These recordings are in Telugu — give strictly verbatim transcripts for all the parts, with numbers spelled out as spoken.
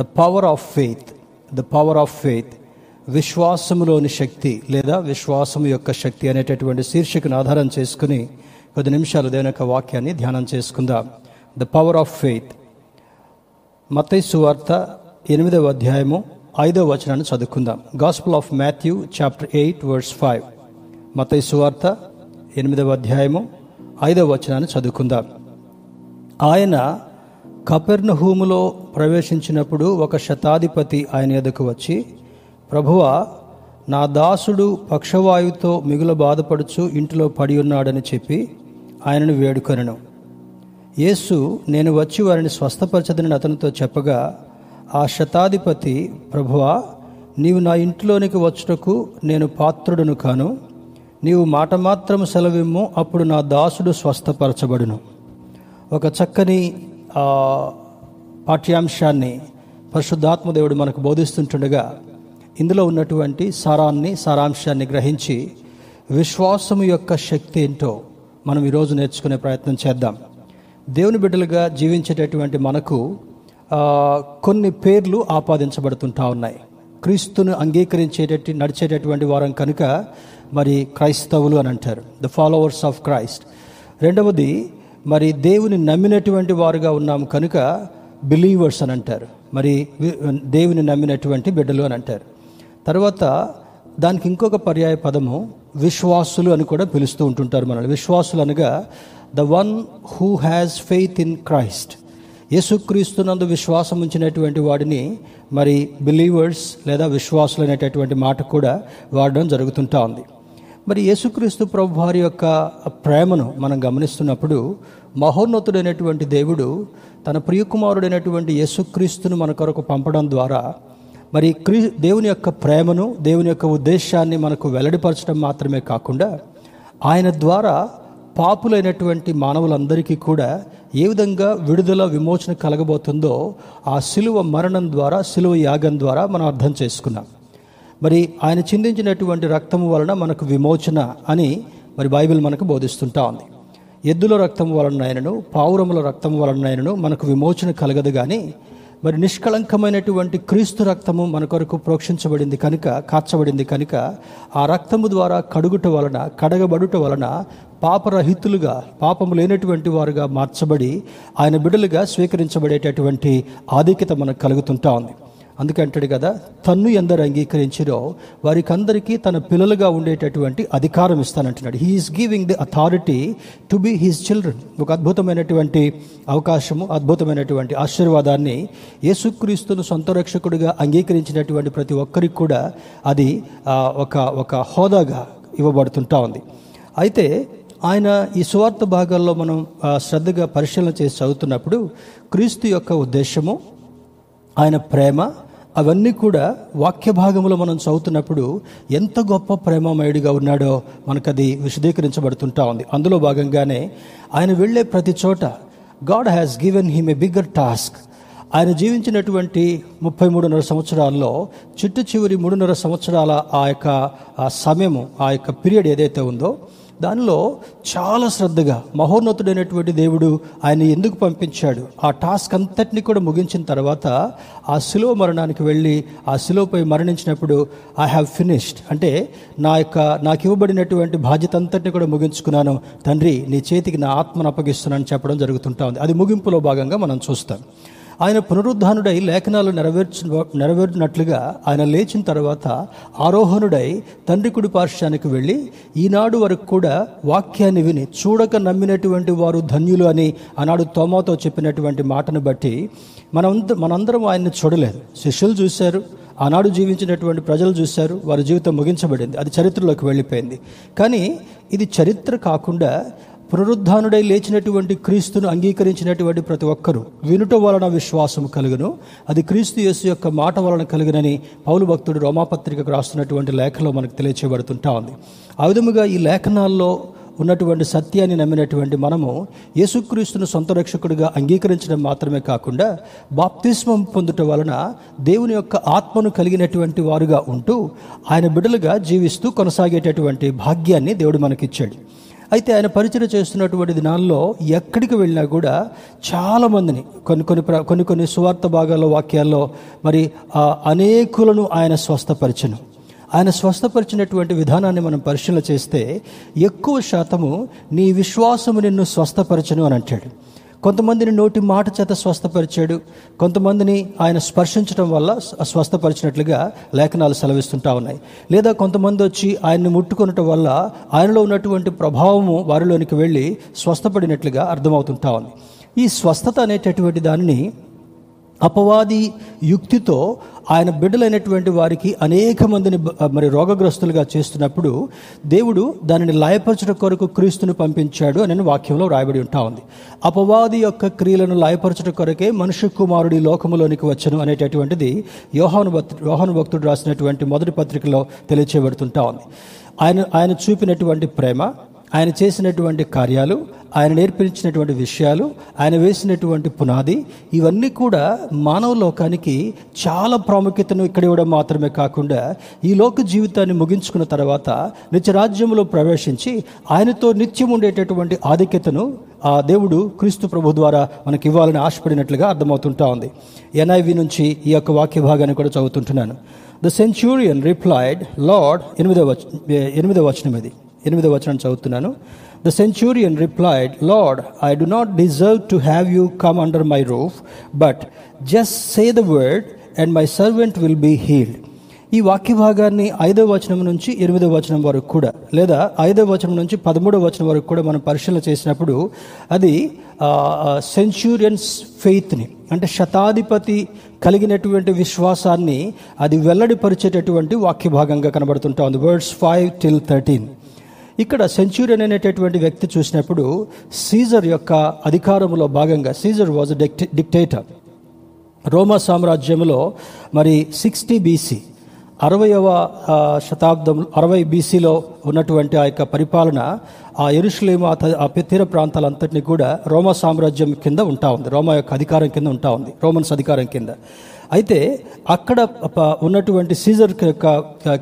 The power of faith the power of faith విశ్వాసములోని శక్తి లేదా విశ్వాసము యొక్క శక్తి అనేటటువంటి శీర్షికను ఆధారం చేసుకుని కొద్ది నిమిషాలు దేవుని యొక్క వాక్యాన్ని ధ్యానం చేసుకుందాం. The power of faith. మత్తయి సువార్త ఎనిమిదవ అధ్యాయము ఐదవ వచనాన్ని చదువుకుందాం. Gospel of Matthew chapter eight verse five. మత్తయి సువార్త ఎనిమిదవ అధ్యాయము ఐదవ వచనాన్ని చదువుకుందాం. ఆయన కపెర్నహూములో ప్రవేశించినప్పుడు ఒక శతాధిపతి ఆయన ఎదుకు వచ్చి, ప్రభువా, నా దాసుడు పక్షవాయువుతో మిగుల బాధపడుచు ఇంటిలో పడి ఉన్నాడని చెప్పి ఆయనను వేడుకొనెను. యేసు, నేను వచ్చి వారిని స్వస్థపరచదని అతనితో చెప్పగా ఆ శతాధిపతి, ప్రభువా, నీవు నా ఇంటిలోనికి వచ్చుటకు నేను పాత్రుడును కాను, నీవు మాట మాత్రము సెలవిమ్ము, అప్పుడు నా దాసుడు స్వస్థపరచబడును. ఒక చక్కని పాఠ్యాంశాన్ని పరిశుద్ధాత్మదేవుడు మనకు బోధిస్తుంటుండగా ఇందులో ఉన్నటువంటి సారాన్ని సారాంశాన్ని గ్రహించి విశ్వాసము యొక్క శక్తి ఏంటో మనం ఈరోజు నేర్చుకునే ప్రయత్నం చేద్దాం. దేవుని బిడ్డలుగా జీవించేటటువంటి మనకు కొన్ని పేర్లు ఆపాదించబడుతుంటా ఉన్నాయి. క్రీస్తును అంగీకరించేటట్టు నడిచేటటువంటి వారం కనుక మరి క్రైస్తవులు అని అంటారు, ద ఫాలోవర్స్ ఆఫ్ క్రైస్ట్. రెండవది మరి దేవుని నమ్మినటువంటి వారుగా ఉన్నాము కనుక బిలీవర్స్ అని అంటారు, మరి దేవుని నమ్మినటువంటి బిడ్డలు అని అంటారు. తర్వాత దానికి ఇంకొక పర్యాయ పదము విశ్వాసులు అని కూడా పిలుస్తూ ఉంటుంటారు మనల్ని. విశ్వాసులు అనగా the one who has faith in Christ. యేసుక్రీస్తునందు విశ్వాసం ఉంచినటువంటి వాడిని మరి బిలీవర్స్ లేదా విశ్వాసులు అనేటటువంటి మాట కూడా వాడడం జరుగుతుంటా ఉంది. మరి యేసుక్రీస్తు ప్రభు వారి యొక్క ప్రేమను మనం గమనిస్తున్నప్పుడు మహోన్నతుడైనటువంటి దేవుడు తన ప్రియకుమారుడైనటువంటి యేసుక్రీస్తును మన కొరకు పంపడం ద్వారా మరి క్రీ దేవుని యొక్క ప్రేమను, దేవుని యొక్క ఉద్దేశాన్ని మనకు వెల్లడిపరచడం మాత్రమే కాకుండా ఆయన ద్వారా పాపులైనటువంటి మానవులందరికీ కూడా ఏ విధంగా విడుదల, విమోచన కలగబోతుందో ఆ సిలువ మరణం ద్వారా, సిలువ యాగం ద్వారా మనం అర్థం చేసుకున్నాం. మరి ఆయన చిందించినటువంటి రక్తము వలన మనకు విమోచన అని మరి బైబిల్ మనకు బోధిస్తుంటా ఉంది. ఎద్దుల రక్తం వలన ఆయనను, పావురముల రక్తం వలన ఆయనను మనకు విమోచన కలగదు, కానీ మరి నిష్కళంకమైనటువంటి క్రీస్తు రక్తము మన కొరకు ప్రోక్షించబడింది కనుక, కార్చబడింది కనుక ఆ రక్తము ద్వారా కడుగుట వలన, కడగబడుట వలన పాపరహితులుగా, పాపము లేనటువంటి వారుగా మార్చబడి ఆయన బిడ్డలుగా స్వీకరించబడేటటువంటి ఆధిక్యత మనకు కలుగుతుంటా ఉంది. అందుకంటాడు కదా, తన్ను ఎందరు అంగీకరించిరో వారికి అందరికీ తన పిల్లలుగా ఉండేటటువంటి అధికారం ఇస్తానంటున్నాడు. He is giving the authority to be his children. ఒక అద్భుతమైనటువంటి అవకాశము, అద్భుతమైనటువంటి ఆశీర్వాదాన్ని యేసుక్రీస్తును సొంత రక్షకుడిగా అంగీకరించినటువంటి ప్రతి ఒక్కరికి కూడా అది ఒక ఒక హోదాగా ఇవ్వబడుతుంటా ఉంది. అయితే ఆయన ఈ సువార్త భాగాల్లో మనం శ్రద్ధగా పరిశీలన చేసి చదువుతున్నప్పుడు క్రీస్తు యొక్క ఉద్దేశము, ఆయన ప్రేమ, అవన్నీ కూడా వాక్య భాగంలో మనం చదువుతున్నప్పుడు ఎంత గొప్ప ప్రేమమయుడిగా ఉన్నాడో మనకది విశదీకరించబడుతుంటా ఉంది. అందులో భాగంగానే ఆయన వెళ్ళే ప్రతి చోట God has given him a bigger task. ఆయన జీవించినటువంటి ముప్పై మూడున్నర సంవత్సరాల్లో చిట్టు చివరి మూడున్నర సంవత్సరాల ఆ యొక్క ఆ సమయము, ఆ యొక్క పీరియడ్ ఏదైతే ఉందో దానిలో చాలా శ్రద్ధగా మహోన్నతుడైనటువంటి దేవుడు ఆయన ఎందుకు పంపించాడు, ఆ టాస్క్ అంతటినీ కూడా ముగించిన తర్వాత ఆ సిలువ మరణానికి వెళ్ళి ఆ సిలువపై మరణించినప్పుడు ఐ హ్యావ్ ఫినిష్డ్ అంటే నా యొక్క నాకు ఇవ్వబడినటువంటి బాధ్యత అంతటిని కూడా ముగించుకున్నాను, తండ్రి నీ చేతికి నా ఆత్మను అప్పగిస్తున్నాను చెప్పడం జరుగుతుంటా ఉంది. అది ముగింపులో భాగంగా మనం చూస్తాం. ఆయన పునరుద్ధానుడై లేఖనాలు నెరవేర్చు నెరవేరినట్లుగా ఆయన లేచిన తర్వాత ఆరోహణుడై తండ్రి కుడి పార్శ్వానికి వెళ్ళి ఈనాడు వరకు కూడా వాక్యాన్ని విని చూడక నమ్మినటువంటి వారు ధన్యులు అని ఆనాడు తోమాతో చెప్పినటువంటి మాటను బట్టి మనంత మనందరం ఆయన్ని చూడలేదు. శిష్యులు చూశారు, ఆనాడు జీవించినటువంటి ప్రజలు చూశారు, వారి జీవితం ముగించబడింది, అది చరిత్రలోకి వెళ్ళిపోయింది. కానీ ఇది చరిత్ర కాకుండా పునరుద్ధానుడై లేచినటువంటి క్రీస్తును అంగీకరించినటువంటి ప్రతి ఒక్కరూ వినుట వలన విశ్వాసం కలుగును, అది క్రీస్తు యేసు యొక్క మాట వలన కలుగునని పౌలు భక్తుడు రోమాపత్రికకు రాస్తున్నటువంటి లేఖలో మనకు తెలియచేయబడుతుంటా ఉంది. ఆ విధముగా ఈ లేఖనాల్లో ఉన్నటువంటి సత్యాన్ని నమ్మినటువంటి మనము యేసుక్రీస్తును సొంత రక్షకుడిగా అంగీకరించడం మాత్రమే కాకుండా బాప్తిస్మం పొందుట వలన దేవుని యొక్క ఆత్మను కలిగినటువంటి వారుగా ఉంటూ ఆయన బిడ్డలుగా జీవిస్తూ కొనసాగేటటువంటి భాగ్యాన్ని దేవుడు మనకిచ్చాడు. అయితే ఆయన పరిచయం చేస్తున్నటువంటి దినాల్లో ఎక్కడికి వెళ్ళినా కూడా చాలామందిని కొన్ని కొన్ని కొన్ని కొన్ని సువార్త భాగాల్లో వాక్యాల్లో మరి అనేకులను ఆయన స్వస్థపరిచను. ఆయన స్వస్థపరిచినటువంటి విధానాన్ని మనం పరిశీలన చేస్తే ఎక్కువ శాతము నీ విశ్వాసము నిన్ను స్వస్థపరచను అని అంటాడు. కొంతమందిని నోటి మాట చేత స్వస్థపరిచాడు, కొంతమందిని ఆయన స్పర్శించడం వల్ల స్వస్థపరిచినట్లుగా లేఖనాలు సెలవిస్తుంటా ఉన్నాయి. లేదా కొంతమంది వచ్చి ఆయన్ని ముట్టుకొనటం వల్ల ఆయనలో ఉన్నటువంటి ప్రభావము వారిలోనికి వెళ్ళి స్వస్థపడినట్లుగా అర్థమవుతుంటా ఉంది. ఈ స్వస్థత అనేటటువంటి దానిని అపవాది యుక్తితో ఆయన బిడ్డలైనటువంటి వారికి అనేక మందిని మరి రోగగ్రస్తులుగా చేస్తున్నప్పుడు దేవుడు దానిని లయపరచడం కొరకు క్రీస్తును పంపించాడు అని వాక్యంలో రాయబడి ఉంటా ఉంది. అపవాది యొక్క క్రియలను లయపరచడం కొరకే మనుష్య కుమారుడి లోకములోనికి వచ్చను అనేటటువంటిది యోహాను భక్తు యోహాను భక్తుడు రాసినటువంటి మొదటి పత్రికలో తెలియచేయబడుతుంటా ఉంది. ఆయన ఆయన చూపినటువంటి ప్రేమ, ఆయన చేసినటువంటి కార్యాలు, ఆయన నేర్పించినటువంటి విషయాలు, ఆయన వేసినటువంటి పునాది, ఇవన్నీ కూడా మానవ లోకానికి చాలా ప్రాముఖ్యతను ఇక్కడ ఇవ్వడం మాత్రమే కాకుండా ఈ లోక జీవితాన్ని ముగించుకున్న తర్వాత నిత్యరాజ్యంలో ప్రవేశించి ఆయనతో నిత్యం ఉండేటటువంటి ఆధిక్యతను ఆ దేవుడు క్రీస్తు ప్రభు ద్వారా మనకి ఇవ్వాలని ఆశపడినట్లుగా అర్థమవుతుంటా ఉంది. ఎన్ఐవి నుంచి ఈ యొక్క వాక్య భాగాన్ని కూడా చదువుతుంటున్నాను. ద సెంచూరియన్ రిప్లైడ్ లార్డ్ ఎనిమిదో వచ ఎనిమిదో వచనం ఇది ఎనిమిదో వచనాన్ని చదువుతున్నాను. The centurion replied, Lord, I do not deserve to have you come under my roof, but just say the word and my servant will be healed. ఈ వాక్య భాగాన్ని ఐదవ వచనం నుంచి ఎనిమిదవ వచనం వరకు కూడా, లేదా ఐదవ వచనం నుంచి పదమూడవ వచనం వరకు కూడా మనం పరిశీలన చేసినప్పుడు అది సెంచూరియన్స్ ఫెయిత్ని, అంటే శతాధిపతి కలిగినటువంటి విశ్వాసాన్ని అది వెల్లడిపరిచేటటువంటి వాక్య భాగంగా కనబడుతుంటా ఉంది. Words five till thirteen. ఇక్కడ సెంచూరియన్ అనేటటువంటి వ్యక్తి చూసినప్పుడు సీజర్ యొక్క అధికారంలో భాగంగా, సీజర్ వాజ్ డిక్టేటర్, రోమా సామ్రాజ్యంలో మరి సిక్స్టీ బీసీ అరవైవ శతాబ్దం అరవై బీసీలో ఉన్నటువంటి ఆ యొక్క పరిపాలన ఆ యెరూషలేము ఆ తీర ప్రాంతాలంతటినీ కూడా రోమా సామ్రాజ్యం కింద ఉంటా ఉంది, రోమా యొక్క అధికారం కింద ఉంటా ఉంది, రోమన్స్ అధికారం కింద. అయితే అక్కడ ఉన్నటువంటి సీజర్ యొక్క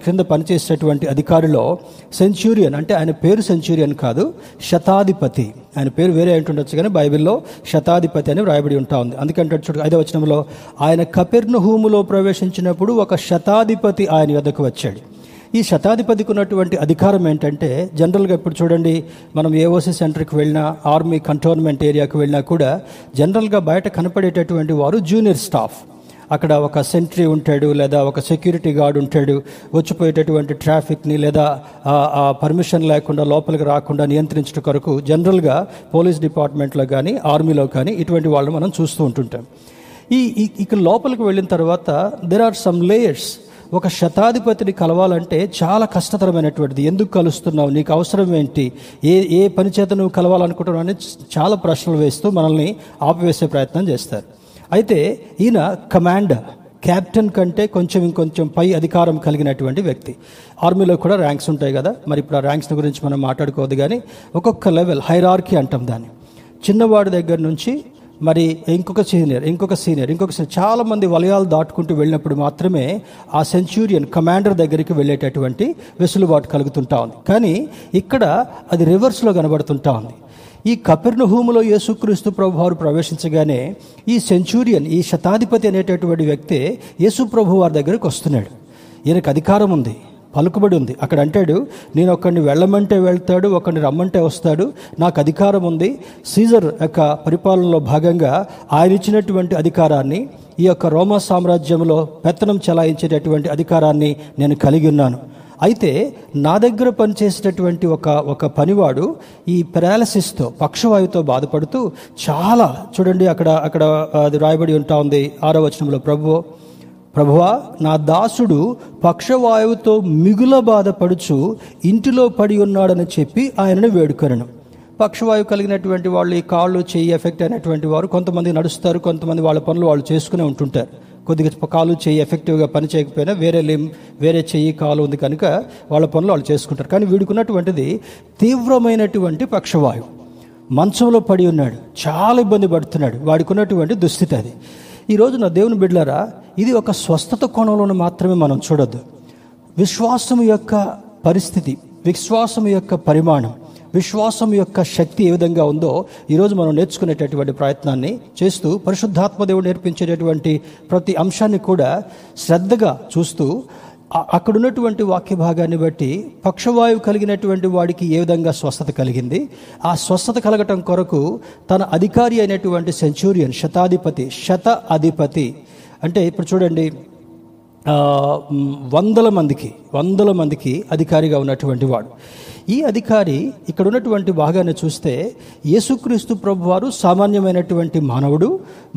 కింద పనిచేసేటువంటి అధికారిలో సెంచూరియన్, అంటే ఆయన పేరు సెంచూరియన్ కాదు, శతాధిపతి, ఆయన పేరు వేరే ఉంటుండొచ్చు కానీ బైబిల్లో శతాధిపతి అని వ్రాయబడి ఉంటా ఉంది. అందుకంటే చూడు ఐదవ వచనంలో ఆయన కపెర్నహూములో ప్రవేశించినప్పుడు ఒక శతాధిపతి ఆయన యొద్దకు వచ్చాడు. ఈ శతాధిపతికి ఉన్నటువంటి అధికారం ఏంటంటే, జనరల్గా ఇప్పుడు చూడండి మనం ఏఓసీ సెంటర్కి వెళ్ళినా ఆర్మీ కంటోన్మెంట్ ఏరియాకి వెళ్ళినా కూడా జనరల్గా బయట కనపడేటటువంటి వారు జూనియర్ స్టాఫ్. అక్కడ ఒక సెంట్రీ ఉంటాడు, లేదా ఒక సెక్యూరిటీ గార్డ్ ఉంటాడు, వచ్చిపోయేటటువంటి ట్రాఫిక్ని లేదా పర్మిషన్ లేకుండా లోపలికి రాకుండా నియంత్రించడం కొరకు జనరల్గా పోలీస్ డిపార్ట్మెంట్లో కానీ ఆర్మీలో కానీ ఇటువంటి వాళ్ళని మనం చూస్తూ ఉంటుంటాం. ఈ ఇక లోపలికి వెళ్ళిన తర్వాత దెర్ ఆర్ సమ్ లేయర్స్. ఒక శతాధిపతిని కలవాలంటే చాలా కష్టతరమైనటువంటిది. ఎందుకు కలుస్తున్నావు, నీకు అవసరం ఏంటి, ఏ ఏ పని చేత నువ్వు కలవాలనుకుంటున్నావు అని చాలా ప్రశ్నలు వేస్తూ మనల్ని ఆపివేసే ప్రయత్నం చేస్తారు. అయితే ఈయన కమాండర్, క్యాప్టెన్ కంటే కొంచెం ఇంకొంచెం పై అధికారం కలిగినటువంటి వ్యక్తి. ఆర్మీలో కూడా ర్యాంక్స్ ఉంటాయి కదా, మరి ఇప్పుడు ఆ ర్యాంక్స్ గురించి మనం మాట్లాడుకోవద్దు, కానీ ఒక్కొక్క లెవెల్ హైరార్కీ అంటాం దాన్ని. చిన్నవాడి దగ్గర నుంచి మరి ఇంకొక సీనియర్ ఇంకొక సీనియర్ ఇంకొక సీనియర్ చాలామంది వలయాలు దాటుకుంటూ వెళ్ళినప్పుడు మాత్రమే ఆ సెంచూరియన్ కమాండర్ దగ్గరికి వెళ్ళేటటువంటి వెసులుబాటు కలుగుతుంటా ఉంది. కానీ ఇక్కడ అది రివర్స్లో కనబడుతుంటా ఉంది. ఈ కపెర్నహూములో యేసుక్రీస్తు ప్రభువారు ప్రవేశించగానే ఈ సెంచూరియన్, ఈ శతాధిపతి అనేటటువంటి వ్యక్తి యేసు ప్రభువారి దగ్గరికి వస్తున్నాడు. ఈయనకు అధికారం ఉంది, పలుకుబడి ఉంది. అక్కడ అంటాడు, నేను ఒకరిని వెళ్ళమంటే వెళ్తాడు, ఒకరిని రమ్మంటే వస్తాడు, నాకు అధికారం ఉంది. సీజర్ యొక్క పరిపాలనలో భాగంగా ఆయన ఇచ్చినటువంటి అధికారాన్ని, ఈ యొక్క రోమా సామ్రాజ్యంలో పెత్తనం చెలాయించేటటువంటి అధికారాన్ని నేను కలిగి ఉన్నాను. అయితే నా దగ్గర పనిచేసేటటువంటి ఒక ఒక పనివాడు ఈ పెరాలసిస్తో, పక్షవాయుతో బాధపడుతూ చాలా, చూడండి అక్కడ అక్కడ అది రాయబడి ఉంటా ఉంది ఆరో వచనంలో, ప్రభువో ప్రభువా నా దాసుడు పక్షవాయువుతో మిగుల బాధపడుచు ఇంటిలో పడి ఉన్నాడని చెప్పి ఆయనను వేడుకొనెను. పక్షవాయువు కలిగినటువంటి వాళ్ళు, ఈ కాళ్ళు చేయి ఎఫెక్ట్ అయినటువంటి వారు, కొంతమంది నడుస్తారు, కొంతమంది వాళ్ళ పనులు వాళ్ళు చేసుకునే ఉంటుంటారు. కొద్దిగా కాలు చెయ్యి ఎఫెక్టివ్గా పని చేయకపోయినా వేరే లిమ్ వేరే చెయ్యి కాలు ఉంది కనుక వాళ్ళ పనులు వాళ్ళు చేసుకుంటారు. కానీ వీడుకున్నటువంటిది తీవ్రమైనటువంటి పక్షవాయువు. మంచంలో పడి ఉన్నాడు, చాలా ఇబ్బంది పడుతున్నాడు, వాడుకున్నటువంటి దుస్థితి అది. ఈ రోజున దేవుని బిడ్డలారా, ఇది ఒక స్వస్థత కోణంలోనూ మాత్రమే మనం చూడొద్దు. విశ్వాసము యొక్క పరిస్థితి, విశ్వాసము యొక్క పరిమాణం, విశ్వాసం యొక్క శక్తి ఏ విధంగా ఉందో ఈరోజు మనం నేర్చుకునేటటువంటి ప్రయత్నాన్ని చేస్తూ, పరిశుద్ధాత్మ దేవుడు నేర్పించేటటువంటి ప్రతి అంశాన్ని కూడా శ్రద్ధగా చూస్తూ, అక్కడున్నటువంటి వాక్య భాగాన్ని బట్టి పక్షవాయువు కలిగినటువంటి వాడికి ఏ విధంగా స్వస్థత కలిగింది, ఆ స్వస్థత కలగటం కొరకు తన అధికారి అయినటువంటి సెంచూరియన్, శతాధిపతి, శత అధిపతి అంటే ఇప్పుడు చూడండి, వందల మందికి వందల మందికి అధికారిగా ఉన్నటువంటి వాడు. ఈ అధికారి ఇక్కడ ఉన్నటువంటి భాగాన్ని చూస్తే యేసుక్రీస్తు ప్రభువారు సామాన్యమైనటువంటి మానవుడు,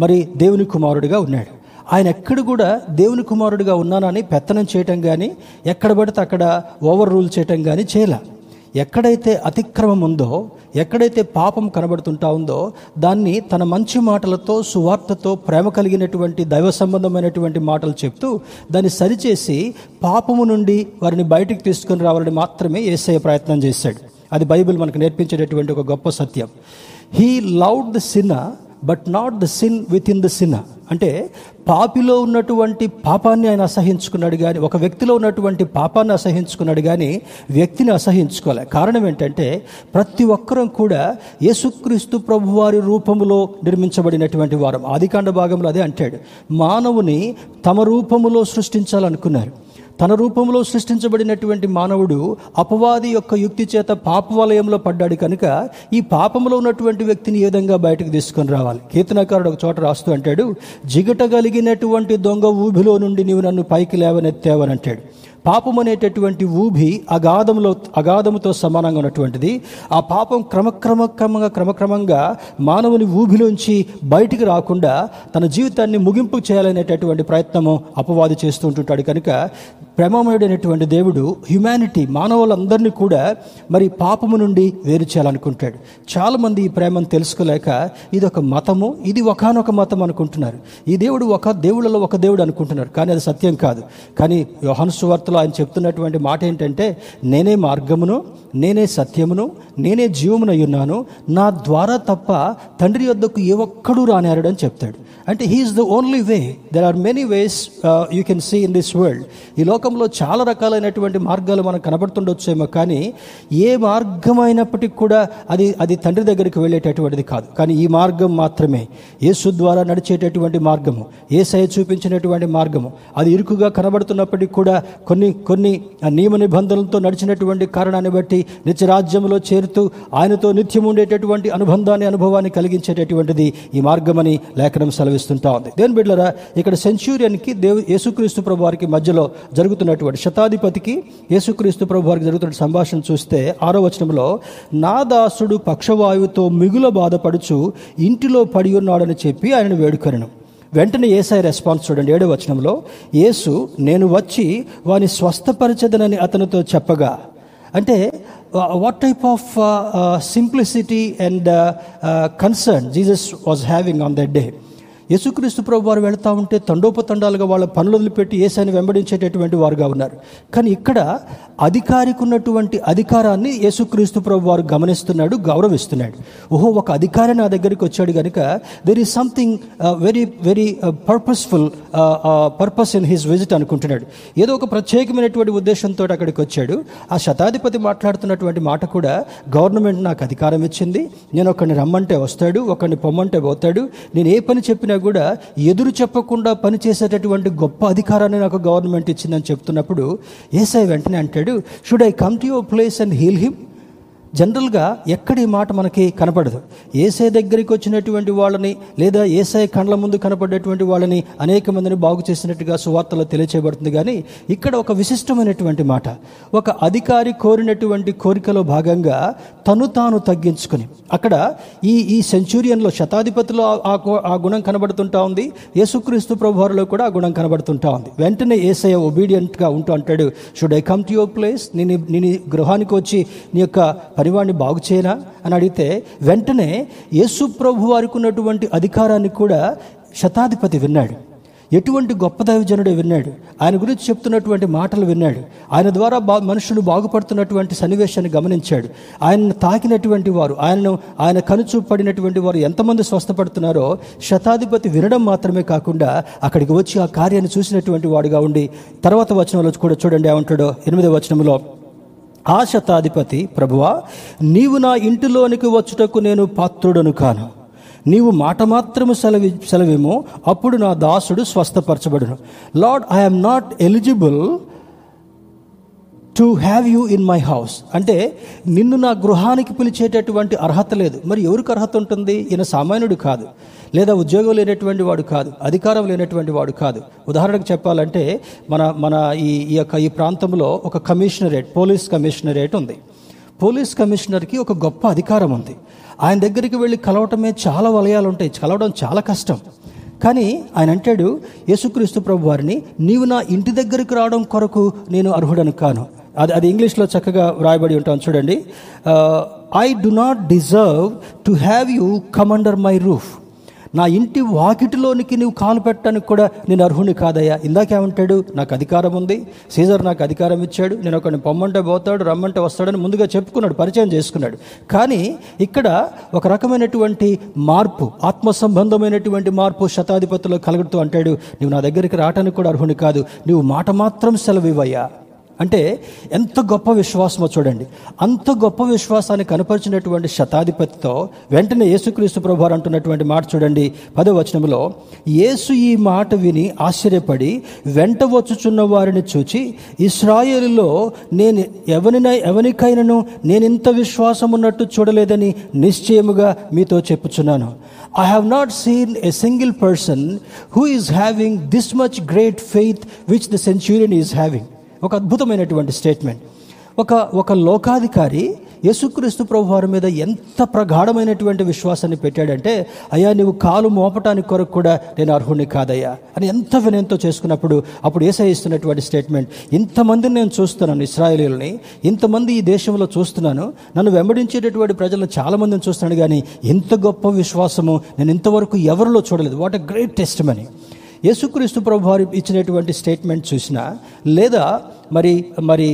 మరి దేవుని కుమారుడిగా ఉన్నాడు. ఆయన ఎక్కడ కూడా దేవుని కుమారుడిగా ఉన్నానని పెత్తనం చేయటం కానీ, ఎక్కడ పడితే అక్కడ ఓవర్ రూల్ చేయటం కానీ చేయలే. ఎక్కడైతే అతిక్రమం ఉందో, ఎక్కడైతే పాపం కనబడుతుంటా ఉందో, దాన్ని తన మంచి మాటలతో, సువార్తతో, ప్రేమ కలిగినటువంటి దైవ సంబంధమైనటువంటి మాటలు చెప్తూ దాన్ని సరిచేసి పాపము నుండి వారిని బయటికి తీసుకుని రావాలని మాత్రమే యేసయ్య ప్రయత్నం చేశాడు. అది బైబిల్ మనకు నేర్పించేటటువంటి ఒక గొప్ప సత్యం. He loved the sinner but not the sin within the sinner. అంటే పాపిలో ఉన్నటువంటి పాపాన్ని ఆయన అసహించుకున్నాడు కానీ, ఒక వ్యక్తిలో ఉన్నటువంటి పాపాన్ని అసహించుకున్నాడు కానీ వ్యక్తిని అసహించుకోలే. కారణం ఏంటంటే ప్రతి ఒక్కరం కూడా యేసుక్రీస్తు ప్రభువారి రూపములో నిర్మించబడినటువంటి వారం. ఆదికాండ భాగంలో అదే అంటాడు, మానవుని తమ రూపములో సృష్టించాలనుకున్నారు. తన రూపంలో సృష్టించబడినటువంటి మానవుడు అపవాది యొక్క యుక్తి చేత పాపవలయంలో పడ్డాడు కనుక ఈ పాపంలో ఉన్నటువంటి వ్యక్తిని ఏ విధంగా బయటకు తీసుకొని రావాలి. కీర్తనకారుడు ఒక చోట రాస్తూ అంటాడు, జిగటగలిగినటువంటి దొంగ ఊబిలో నుండి నీవు నన్ను పైకి లేవనెత్తావని అంటాడు. పాపం అనేటటువంటి ఊబి అగాధంలో అగాధముతో సమానంగా ఉన్నటువంటిది. ఆ పాపం క్రమక్రమక్రమంగా క్రమక్రమంగా మానవుని ఊబిలోంచి బయటికి రాకుండా తన జీవితాన్ని ముగింపు చేయాలనేటటువంటి ప్రయత్నము అపవాది చేస్తూ ఉంటుంటాడు. కనుక ప్రేమమయుడైనటువంటి దేవుడు హ్యుమానిటీ, మానవులందరినీ కూడా మరి పాపము నుండి వేరు చేయాలనుకుంటాడు. చాలామంది ఈ ప్రేమను తెలుసుకోలేక ఇది ఒక మతము, ఇది ఒకనొక మతం అనుకుంటున్నారు, ఈ దేవుడు ఒక దేవుళ్ళలో ఒక దేవుడు అనుకుంటున్నారు. కానీ అది సత్యం కాదు. కానీ యోహాను సువార్త ఆయన చెప్తున్నటువంటి మాట ఏంటంటే, నేనే మార్గమును, నేనే సత్యమును, నేనే జీవమునై ఉన్నాను, నా ద్వారా తప్ప తండ్రి యొద్దకు ఏ ఒక్కడూ రానేరడని చెప్తాడు. అంటే he is the only way. There are many ways you can see in this world. ఈ లోకంలో చాలా రకాలైనటువంటి మార్గాలు మనకు కనబడుతుండొచ్చేమో, కానీ ఏ మార్గమైనప్పటికీ కూడా అది అది తండ్రి దగ్గరికి వెళ్ళేటటువంటిది కాదు. కానీ ఈ మార్గం మాత్రమే యేసు ద్వారా నడిచేటటువంటి మార్గము, యేసయ్య చూపించినటువంటి మార్గము. అది ఇరుకుగా కనబడుతున్నప్పటికీ కూడా కొన్ని కొన్ని నియమ నిబంధనలతో నడిచినటువంటి కారణాన్ని బట్టి నిత్యరాజ్యంలో చేరుతూ ఆయనతో నిత్యం ఉండేటటువంటి అనుబంధాన్ని, అనుభవాన్ని కలిగించేటటువంటిది ఈ మార్గమని లేఖనం సెలవిస్తుంటా ఉంది. దేని బిడ్డలారా, ఇక్కడ సెంచూరియన్కి దేవు యేసుక్రీస్తు ప్రభువారికి మధ్యలో జరుగుతున్నటువంటి, శతాధిపతికి యేసుక్రీస్తు ప్రభువారికి జరుగుతున్న సంభాషణ చూస్తే ఆరో వచనంలో, నా దాసుడు పక్షవాయువుతో మిగుల బాధపడుచు ఇంటిలో పడి ఉన్నాడని చెప్పి ఆయనను వేడుకొనెను. వెంటనే యేసయ్య రెస్పాన్స్ చూడండి, ఏడో వచనంలో, యేసు నేను వచ్చి వాని స్వస్థపరచదనని అతనితో చెప్పగా. అంటే what type of simplicity and concern Jesus was having on that day. యేసుక్రీస్తు ప్రభు వారు వెళ్తూ ఉంటే తండోపతండాలుగా వాళ్ళ పనులు వదిలిపెట్టి యేసయ్యని వెంబడించేటటువంటి వారుగా ఉన్నారు. కానీ ఇక్కడ అధికారికి ఉన్నటువంటి అధికారాన్ని యేసుక్రీస్తు ప్రభు వారు గమనిస్తున్నాడు, గౌరవిస్తున్నాడు. ఓహో, ఒక అధికారి నా దగ్గరికి వచ్చాడు కనుక there is something very very purposeful purpose in his visit అనుకుంటున్నాడు. ఏదో ఒక ప్రత్యేకమైనటువంటి ఉద్దేశంతో అక్కడికి వచ్చాడు. ఆ శతాధిపతి మాట్లాడుతున్నటువంటి మాట కూడా, గవర్నమెంట్ నాకు అధికారం ఇచ్చింది, నేను ఒకరిని రమ్మంటే వస్తాడు, ఒకరిని పొమ్మంటే పోతాడు, నేను ఏ పని చెప్పిన కూడా ఎదురు చెప్పకుండా పనిచేసేటటువంటి గొప్ప అధికారాన్ని నాకు గవర్నమెంట్ ఇచ్చిందని చెప్తున్నప్పుడు యేసయ్య వెంటనే అంటాడు, should I come to your place and heal him. జనరల్గా ఎక్కడ ఈ మాట మనకి కనపడదు. యేసయ్య దగ్గరికి వచ్చినటువంటి వాళ్ళని లేదా యేసయ్య కళ్ళ ముందు కనపడేటువంటి వాళ్ళని అనేక మందిని బాగు చేసినట్టుగా సువార్తలో తెలియచేయబడుతుంది. కానీ ఇక్కడ ఒక విశిష్టమైనటువంటి మాట, ఒక అధికారి కోరినటువంటి కోరికలో భాగంగా తను తాను తగ్గించుకుని, అక్కడ ఈ ఈ సెంచూరియన్లో, శతాధిపతిలో ఆ గుణం కనబడుతుంటా ఉంది, యేసుక్రీస్తు ప్రభువారిలో కూడా ఆ గుణం కనబడుతుంటా ఉంది. వెంటనే యేసయ్య ఒబీడియంట్గా ఉంటూ అంటాడు, should I come to your place, నేను నేను గృహానికి వచ్చి నీ యొక్క పరివాణ్ణి బాగు చేయనా అని అడిగితే వెంటనే యేసు ప్రభు వారికి ఉన్నటువంటి అధికారాన్ని కూడా శతాధిపతి విన్నాడు. ఎటువంటి గొప్ప దైవజనుడే విన్నాడు, ఆయన గురించి చెప్తున్నటువంటి మాటలు విన్నాడు, ఆయన ద్వారా బా మనుషులు బాగుపడుతున్నటువంటి సన్నివేశాన్ని గమనించాడు. ఆయనను తాకినటువంటి వారు, ఆయనను ఆయన కనుచూపు పడినటువంటి వారు ఎంతమంది స్వస్థపడుతున్నారో శతాధిపతి వినడం మాత్రమే కాకుండా అక్కడికి వచ్చి ఆ కార్యాన్ని చూసినటువంటి వాడుగా ఉండి, తర్వాత వచనంలో కూడా చూడండి ఏమంటాడో, ఎనిమిదో వచనంలో, ఆ శతాధిపతి, ప్రభువా, నీవు నా ఇంటిలోనికి వచ్చుటకు నేను పాత్రుడను కాను, నీవు మాట మాత్రము సెలవి సెలవేమో అప్పుడు నా దాసుడు స్వస్థపరచబడును. Lord, I am not eligible to have you in my house. అంటే నిన్ను నా గృహానికి పిలిచేటటువంటి అర్హత లేదు. మరి ఎవరికి అర్హత ఉంటుంది? ఈయన సామాన్యుడు కాదు, లేదా ఉద్యోగం లేనటువంటి వాడు కాదు, అధికారం లేనటువంటి వాడు కాదు. ఉదాహరణకు చెప్పాలంటే మన మన ఈ ఈ యొక్క ఈ ప్రాంతంలో ఒక కమిషనరేట్, పోలీస్ కమిషనరేట్ ఉంది. పోలీస్ కమిషనర్కి ఒక గొప్ప అధికారం ఉంది. ఆయన దగ్గరికి వెళ్ళి కలవటమే చాలా వలయాలు ఉంటాయి, కలవడం చాలా కష్టం. కానీ ఆయన అంటాడు యేసుక్రీస్తు ప్రభు వారిని, నీవు నా ఇంటి దగ్గరికి రావడం కొరకు నేను అర్హుడను కాను. అది అది ఇంగ్లీష్లో చక్కగా వ్రాయబడి ఉంటాను, చూడండి. I do not deserve to have you come under my roof. నా ఇంటి వాకిటిలోనికి నీవు కాలు పెట్టడానికి కూడా నేను అర్హుని కాదయ్యా. ఇందాకేమంటాడు, నాకు అధికారం ఉంది, సీజర్ నాకు అధికారం ఇచ్చాడు, నేను ఒకరిని పొమ్మంటే పోతాడు, రమ్మంటే వస్తాడని ముందుగా చెప్పుకున్నాడు, పరిచయం చేసుకున్నాడు. కానీ ఇక్కడ ఒక రకమైనటువంటి మార్పు, ఆత్మ సంబంధమైనటువంటి మార్పు శతాధిపతిలో కలుగుతూ అంటాడు, నువ్వు నా దగ్గరికి రావటానికి కూడా అర్హుని కాదు, నువ్వు మాట మాత్రం సెలవివయ్యా. అంటే ఎంత గొప్ప విశ్వాసమో చూడండి. అంత గొప్ప విశ్వాసాన్ని కనపరిచినటువంటి శతాధిపతితో వెంటనే యేసుక్రీస్తు ప్రభువారు అంటున్నటువంటి మాట చూడండి, పదో వచనంలో, యేసు ఈ మాట విని ఆశ్చర్యపడి వెంట వచ్చుచున్న వారిని చూచి, ఇశ్రాయేలులో నేను ఎవరినై ఎవరికైనాను నేను ఇంత విశ్వాసం ఉన్నట్టు చూడలేదని నిశ్చయముగా మీతో చెప్పుచున్నాను. I have not seen a single person who is having this much great faith which the centurion is having. ఒక అద్భుతమైనటువంటి స్టేట్మెంట్. ఒక ఒక లోకాధికారి యేసుక్రీస్తు ప్రభువారి మీద ఎంత ప్రగాఢమైనటువంటి విశ్వాసాన్ని పెట్టాడంటే, అయ్యా నువ్వు కాలు మోపటానికి కొరకు కూడా నేను అర్హుణ్ణి కాదయ్యా అని ఎంత వినయంతో చేసుకున్నప్పుడు అప్పుడు యేసయ్య ఇస్తున్నటువంటి స్టేట్మెంట్, ఇంతమందిని నేను చూస్తున్నాను, ఇశ్రాయేలీయుల్ని ఇంతమంది ఈ దేశంలో చూస్తున్నాను, నన్ను వెంబడించేటటువంటి ప్రజలను చాలామందిని చూస్తున్నాను, కానీ ఇంత గొప్ప విశ్వాసము నేను ఇంతవరకు ఎవరిలో చూడలేదు. What a great testimony. యేసుక్రీస్తు ప్రభువారు ఇచ్చినటువంటి స్టేట్మెంట్ చూసినా, లేదా మరి మరి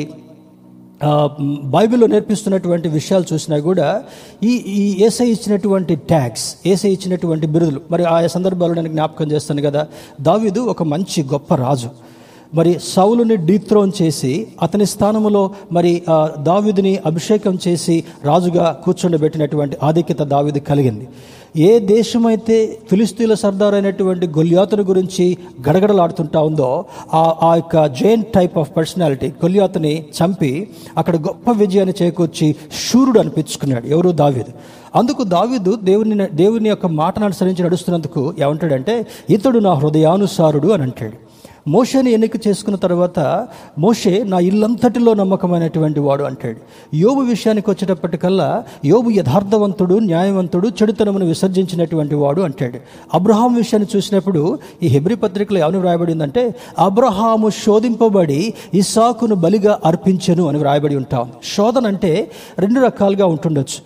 బైబిల్లో నేర్పిస్తున్నటువంటి విషయాలు చూసినా కూడా, ఈ ఈ యేసయ్య ఇచ్చినటువంటి ట్యాగ్స్, యేసయ్య ఇచ్చినటువంటి బిరుదులు, మరి ఆయా సందర్భాల్లో నేను జ్ఞాపకం చేస్తాను కదా, దావీదు ఒక మంచి గొప్ప రాజు, మరి సౌలుని డీథ్రోన్ చేసి అతని స్థానంలో మరి దావీదుని అభిషేకం చేసి రాజుగా కూర్చుండబెట్టినటువంటి ఆధిక్యత దావీదు కలిగింది. ఏ దేశమైతే ఫిలిస్తీన్ల సర్దార్ అయినటువంటి గొల్యాతుని గురించి గడగడలాడుతుంటా ఉందో, ఆ యొక్క జైన్ టైప్ ఆఫ్ పర్సనాలిటీ గొల్యాతుని చంపి అక్కడ గొప్ప విజయాన్ని చేకూర్చి శూరుడు అనిపించుకున్నాడు ఎవరు? దావీదు. అందుకు దావీదు దేవుని దేవుని యొక్క మాటను అనుసరించి నడుస్తున్నందుకు ఏమంటాడంటే, ఇతడు నా హృదయానుసారుడు అని అంటాడు. మోషేని ఎన్నిక చేసుకున్న తర్వాత, మోషే నా ఇల్లంతటిలో నమ్మకమైనటువంటి వాడు అంటాడు. యోబు విషయానికి వచ్చేటప్పటికల్లా, యోబు యథార్థవంతుడు, న్యాయవంతుడు, చెడుతనమును విసర్జించినటువంటి వాడు అంటాడు. అబ్రహాం విషయాన్ని చూసినప్పుడు ఈ హెబ్రీ పత్రికలో ఏమని వ్రాయబడిందంటే, అబ్రహాము శోధింపబడి ఇస్సాకును బలిగా అర్పించెను అని వ్రాయబడి ఉంటాం. శోధన అంటే రెండు రకాలుగా ఉంటుండొచ్చు.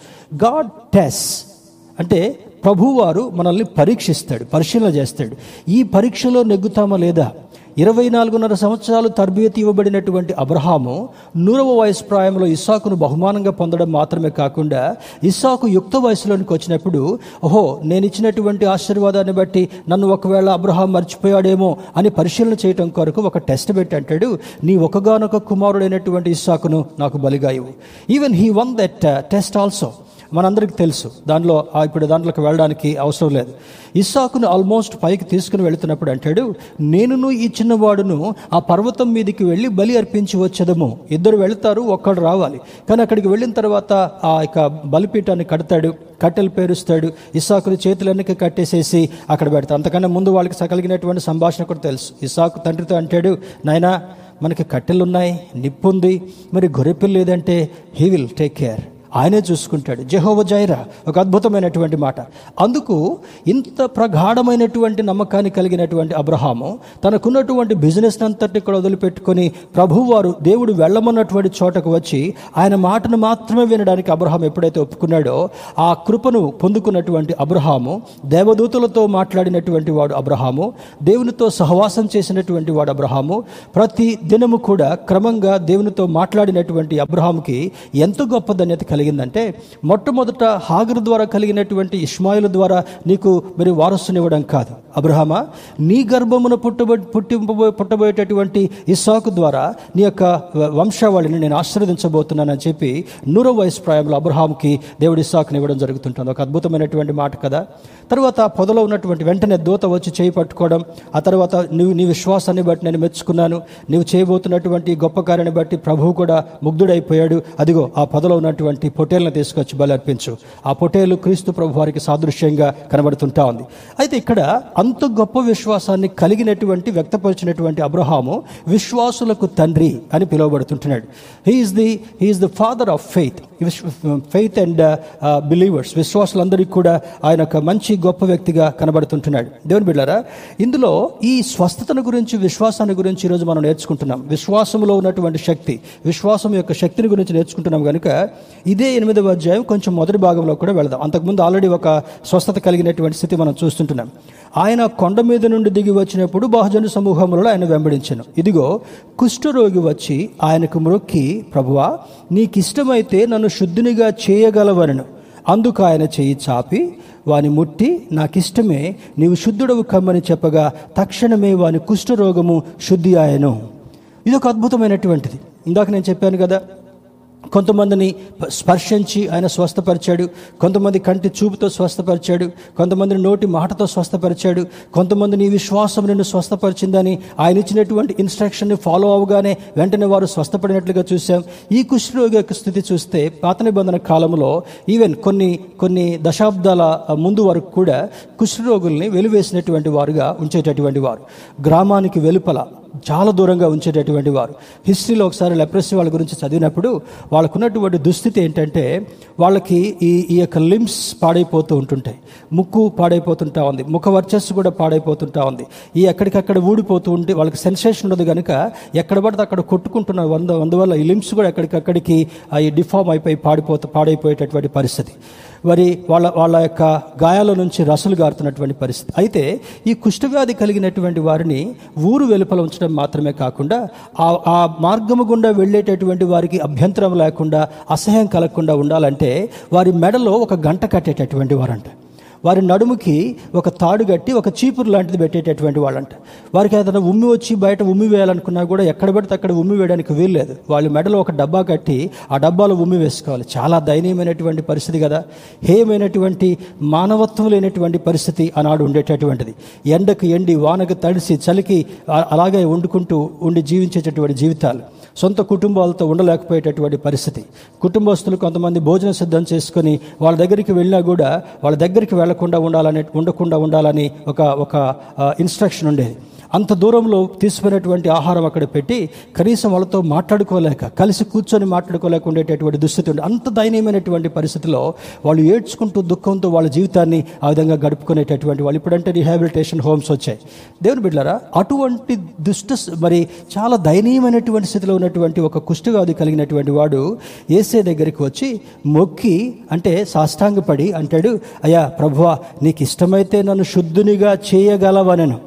గాడ్ టెస్ట్ అంటే ప్రభువారు మనల్ని పరీక్షిస్తాడు, పరిశీలన చేస్తాడు. ఈ పరీక్షలో నెగ్గుతామా లేదా? ఇరవై నాలుగున్నర సంవత్సరాలు తర్బియత్ ఇవ్వబడినటువంటి అబ్రహాము నూరవ వయసు ప్రాయంలో ఇస్సాకును బహుమానంగా పొందడం మాత్రమే కాకుండా, ఇస్సాకు యుక్త వయసులోనికి వచ్చినప్పుడు, ఓహో నేను ఇచ్చినటువంటి ఆశీర్వాదాన్ని బట్టి నన్ను ఒకవేళ అబ్రహాం మర్చిపోయాడేమో అని పరిశీలన చేయడం కొరకు ఒక టెస్ట్ పెట్టి అంటాడు, నీ ఒకగానొక కుమారుడైనటువంటి ఇస్సాకును నాకు బలిగా ఇవ్వు. Even he won that test also. మనందరికీ తెలుసు, దానిలో ఇప్పుడు దాంట్లోకి వెళ్ళడానికి అవసరం లేదు. ఇస్సాకును ఆల్మోస్ట్ పైకి తీసుకుని వెళుతున్నప్పుడు అంటాడు, నేనును ఈ చిన్నవాడును ఆ పర్వతం మీదకి వెళ్ళి బలి అర్పించి వచ్చేదము. ఇద్దరు వెళతారు, ఒక్కడు రావాలి. కానీ అక్కడికి వెళ్ళిన తర్వాత ఆ యొక్క బలిపీఠాన్ని కడతాడు, కట్టెలు పేరుస్తాడు, ఇస్సాకుని చేతులన్నీ కట్టేసేసి అక్కడ పెడతాడు. అంతకన్నా ముందు వాళ్ళకి కలిగినటువంటి సంభాషణ కూడా తెలుసు. ఇస్సాకు తండ్రితో అంటాడు, నాయనా మనకి కట్టెలు ఉన్నాయి, నిప్పు ఉంది, మరి గొర్రెపిల్ల లేదంటే హీ విల్ టేక్ కేర్, ఆయనే చూసుకుంటాడు. జెహోవా జైరా, ఒక అద్భుతమైనటువంటి మాట. అందుకు ఇంత ప్రగాఢమైనటువంటి నమ్మకాన్ని కలిగినటువంటి అబ్రహాము తనకున్నటువంటి బిజినెస్ అంతటి కూడా వదిలిపెట్టుకొని ప్రభువారు దేవుడు వెళ్ళమన్నటువంటి చోటకు వచ్చి ఆయన మాటను మాత్రమే వినడానికి అబ్రహాం ఎప్పుడైతే ఒప్పుకున్నాడో, ఆ కృపను పొందుకున్నటువంటి అబ్రహాము, దేవదూతలతో మాట్లాడినటువంటి వాడు అబ్రహాము, దేవునితో సహవాసం చేసినటువంటి వాడు అబ్రహాము, ప్రతి దినము కూడా క్రమంగా దేవునితో మాట్లాడినటువంటి అబ్రహాంకి ఎంతో గొప్ప ధన్యత కలిగింది. కలిగిందంటే మొట్టమొదట హాగరు ద్వారా కలిగినటువంటి ఇష్మాయిల్ ద్వారా నీకు మరి వారసునివ్వడం కాదు. అబ్రహామా, నీ గర్భమును పుట్టబో పుట్టి పుట్టబోయేటటువంటి ఇస్సాకు ద్వారా నీ యొక్క వంశావళిని నేను ఆశీర్వదించబోతున్నానని చెప్పి నూరో వయసు ప్రాయంలో అబ్రహాంకి దేవుడు ఇస్సాకుని ఇవ్వడం జరుగుతుంటుంది. ఒక అద్భుతమైనటువంటి మాట కదా. తర్వాత పొదలో ఉన్నటువంటి వెంటనే దూత వచ్చి చేయి పట్టుకోవడం, ఆ తర్వాత నువ్వు నీ విశ్వాసాన్ని బట్టి నేను మెచ్చుకున్నాను, నువ్వు చేయబోతున్నటువంటి గొప్ప కార్యాన్ని బట్టి ప్రభువు కూడా ముగ్ధుడైపోయాడు, అదిగో ఆ పొదలో ఉన్నటువంటి పొటేలను తీసుకొచ్చి బలి అర్పించు, ఆ పొటేలు క్రీస్తు ప్రభు వారికి సాదృశ్యంగా కనబడుతుంటా ఉంది. అయితే ఇక్కడ అంత గొప్ప విశ్వాసాన్ని కలిగినటువంటి వ్యక్తపరిచినటువంటి అబ్రహాము విశ్వాసులకు తండ్రి అని పిలువబడుతుంటున్నాడు. He is the he is the father of faith, faith and believers, విశ్వాసులందరికీ కూడా ఆయన ఒక మంచి గొప్ప వ్యక్తిగా కనబడుతుంటున్నాడు. దేవుని బిడ్డలారా, ఇందులో ఈ స్వస్థతను గురించి, విశ్వాసాన్ని గురించి ఈరోజు మనం నేర్చుకుంటున్నాం. విశ్వాసంలో ఉన్నటువంటి శక్తి, విశ్వాసం యొక్క శక్తిని గురించి నేర్చుకుంటున్నాం కనుక ఇదే ఎనిమిదవ అధ్యాయం కొంచెం మొదటి భాగంలో కూడా వెళదాం. అంతకుముందు ఆల్రెడీ ఒక స్వస్థత కలిగినటువంటి స్థితి మనం చూస్తుంటున్నాం. ఆయన కొండ మీద నుండి దిగి వచ్చినప్పుడు బహుజన సమూహములలో ఆయన వెంబడించాను, ఇదిగో కుష్ఠరోగి వచ్చి ఆయనకు మొక్కి, ప్రభువా నీకు ఇష్టమైతే నన్ను శుద్ధినిగా చేయగలవరను. అందుకు ఆయన చేయి చాపి వాని ముట్టి, నాకిష్టమే నీవు శుద్ధుడవు కమ్మని చెప్పగా తక్షణమే వాని కుష్ఠరోగము శుద్ధి ఆయను. ఇదొక అద్భుతమైనటువంటిది. ఇందాక నేను చెప్పాను కదా, కొంతమందిని స్పర్శించి ఆయన స్వస్థపరిచాడు, కొంతమంది కంటి చూపుతో స్వస్థపరిచాడు, కొంతమందిని నోటి మాటతో స్వస్థపరిచాడు, కొంతమంది నీ విశ్వాసం నిన్ను స్వస్థపరిచిందని ఆయన ఇచ్చినటువంటి ఇన్స్ట్రక్షన్ని ఫాలో అవగానే వెంటనే వారు స్వస్థపడినట్లుగా చూశాం. ఈ కుష్ఠరోగి యొక్క స్థితి చూస్తే పాత నిబంధన కాలంలో ఈవెన్ కొన్ని కొన్ని దశాబ్దాల ముందు వరకు కూడా కుష్ఠరోగుల్ని వెలివేసినటువంటి వారుగా ఉంచేటటువంటి వారు, గ్రామానికి వెలుపల చాలా దూరంగా ఉంచేటటువంటి వారు. హిస్టరీలో ఒకసారి లెప్రసీ వాళ్ళ గురించి చదివినప్పుడు వాళ్ళకున్నటువంటి దుస్థితి ఏంటంటే వాళ్ళకి ఈ ఈ యొక్క లిమ్స్ పాడైపోతూ ఉంటుంటాయి, ముక్కు పాడైపోతుంటా ఉంది, ముఖ వర్చస్సు కూడా పాడైపోతుంటా ఉంది, ఈ ఎక్కడికక్కడ ఊడిపోతూ ఉంటే వాళ్ళకి సెన్సేషన్ ఉండదు కనుక ఎక్కడ పడితే అక్కడ కొట్టుకుంటున్న వంద అందువల్ల ఈ లిమ్స్ కూడా ఎక్కడికక్కడికి ఈ డిఫామ్ అయిపోయి పాడిపోతూ పాడైపోయేటటువంటి పరిస్థితి, మరి వాళ్ళ వాళ్ళ యొక్క గాయాల నుంచి రసలు గారుతున్నటువంటి పరిస్థితి. అయితే ఈ కుష్ఠవ్యాధి కలిగినటువంటి వారిని ఊరు వెలుపల ఉంచడం మాత్రమే కాకుండా ఆ మార్గము గుండా వెళ్ళేటటువంటి వారికి అభ్యంతరం లేకుండా అసహ్యం కలగకుండా ఉండాలంటే వారి మెడలో ఒక గంట కట్టేటటువంటి వారంట, వారి నడుముకి ఒక తాడు కట్టి ఒక చీపురు లాంటిది పెట్టేటటువంటి వాళ్ళంట, వారికి ఏదైనా ఉమ్మి వచ్చి బయట ఉమ్మి వేయాలనుకున్నా కూడా ఎక్కడ పడితే అక్కడ ఉమ్మి వేయడానికి వీల్లేదు, వాళ్ళ మెడలో ఒక డబ్బా కట్టి ఆ డబ్బాలో ఉమ్మి వేసుకోవాలి. చాలా దయనీయమైనటువంటి పరిస్థితి కదా, హేయమైనటువంటి మానవత్వం లేనటువంటి పరిస్థితి ఆనాడు ఉండేటటువంటిది. ఎండకు ఎండి, వానకు తడిసి, చలికి అలాగే వండుకుంటూ ఉండి జీవించేటటువంటి జీవితాలు, సొంత కుటుంబాలతో ఉండలేకపోయేటటువంటి పరిస్థితి. కుటుంబస్తులు కొంతమంది భోజనం సిద్ధం చేసుకొని వాళ్ళ దగ్గరికి వెళ్ళినా కూడా వాళ్ళ దగ్గరికి వెళ్ళకుండా ఉండాలని ఉండకుండా ఉండాలని ఒక ఒక ఇన్స్ట్రక్షన్ ఉండేది. అంత దూరంలో తీసుకునేటువంటి ఆహారం అక్కడ పెట్టి కనీసం వాళ్ళతో మాట్లాడుకోలేక, కలిసి కూర్చొని మాట్లాడుకోలేక ఉండేటటువంటి దుస్థితి ఉండే, అంత దయనీయమైనటువంటి పరిస్థితిలో వాళ్ళు ఏడ్చుకుంటూ దుఃఖంతో వాళ్ళ జీవితాన్ని ఆ విధంగా గడుపుకునేటటువంటి వాళ్ళు. ఇప్పుడంటే రీహాబిలిటేషన్ హోమ్స్ వచ్చాయి. దేవుని బిడ్డలారా, అటువంటి దుష్ట మరి చాలా దయనీయమైనటువంటి స్థితిలో ఉన్నటువంటి ఒక కుష్ఠవ్యాధి కలిగినటువంటి వాడు యేసే దగ్గరికి వచ్చి మొక్కి, అంటే సాష్టాంగపడి అంటాడు, అయ్యా ప్రభువా నీకు ఇష్టమైతే నన్ను శుద్ధునిగా చేయగలవనను.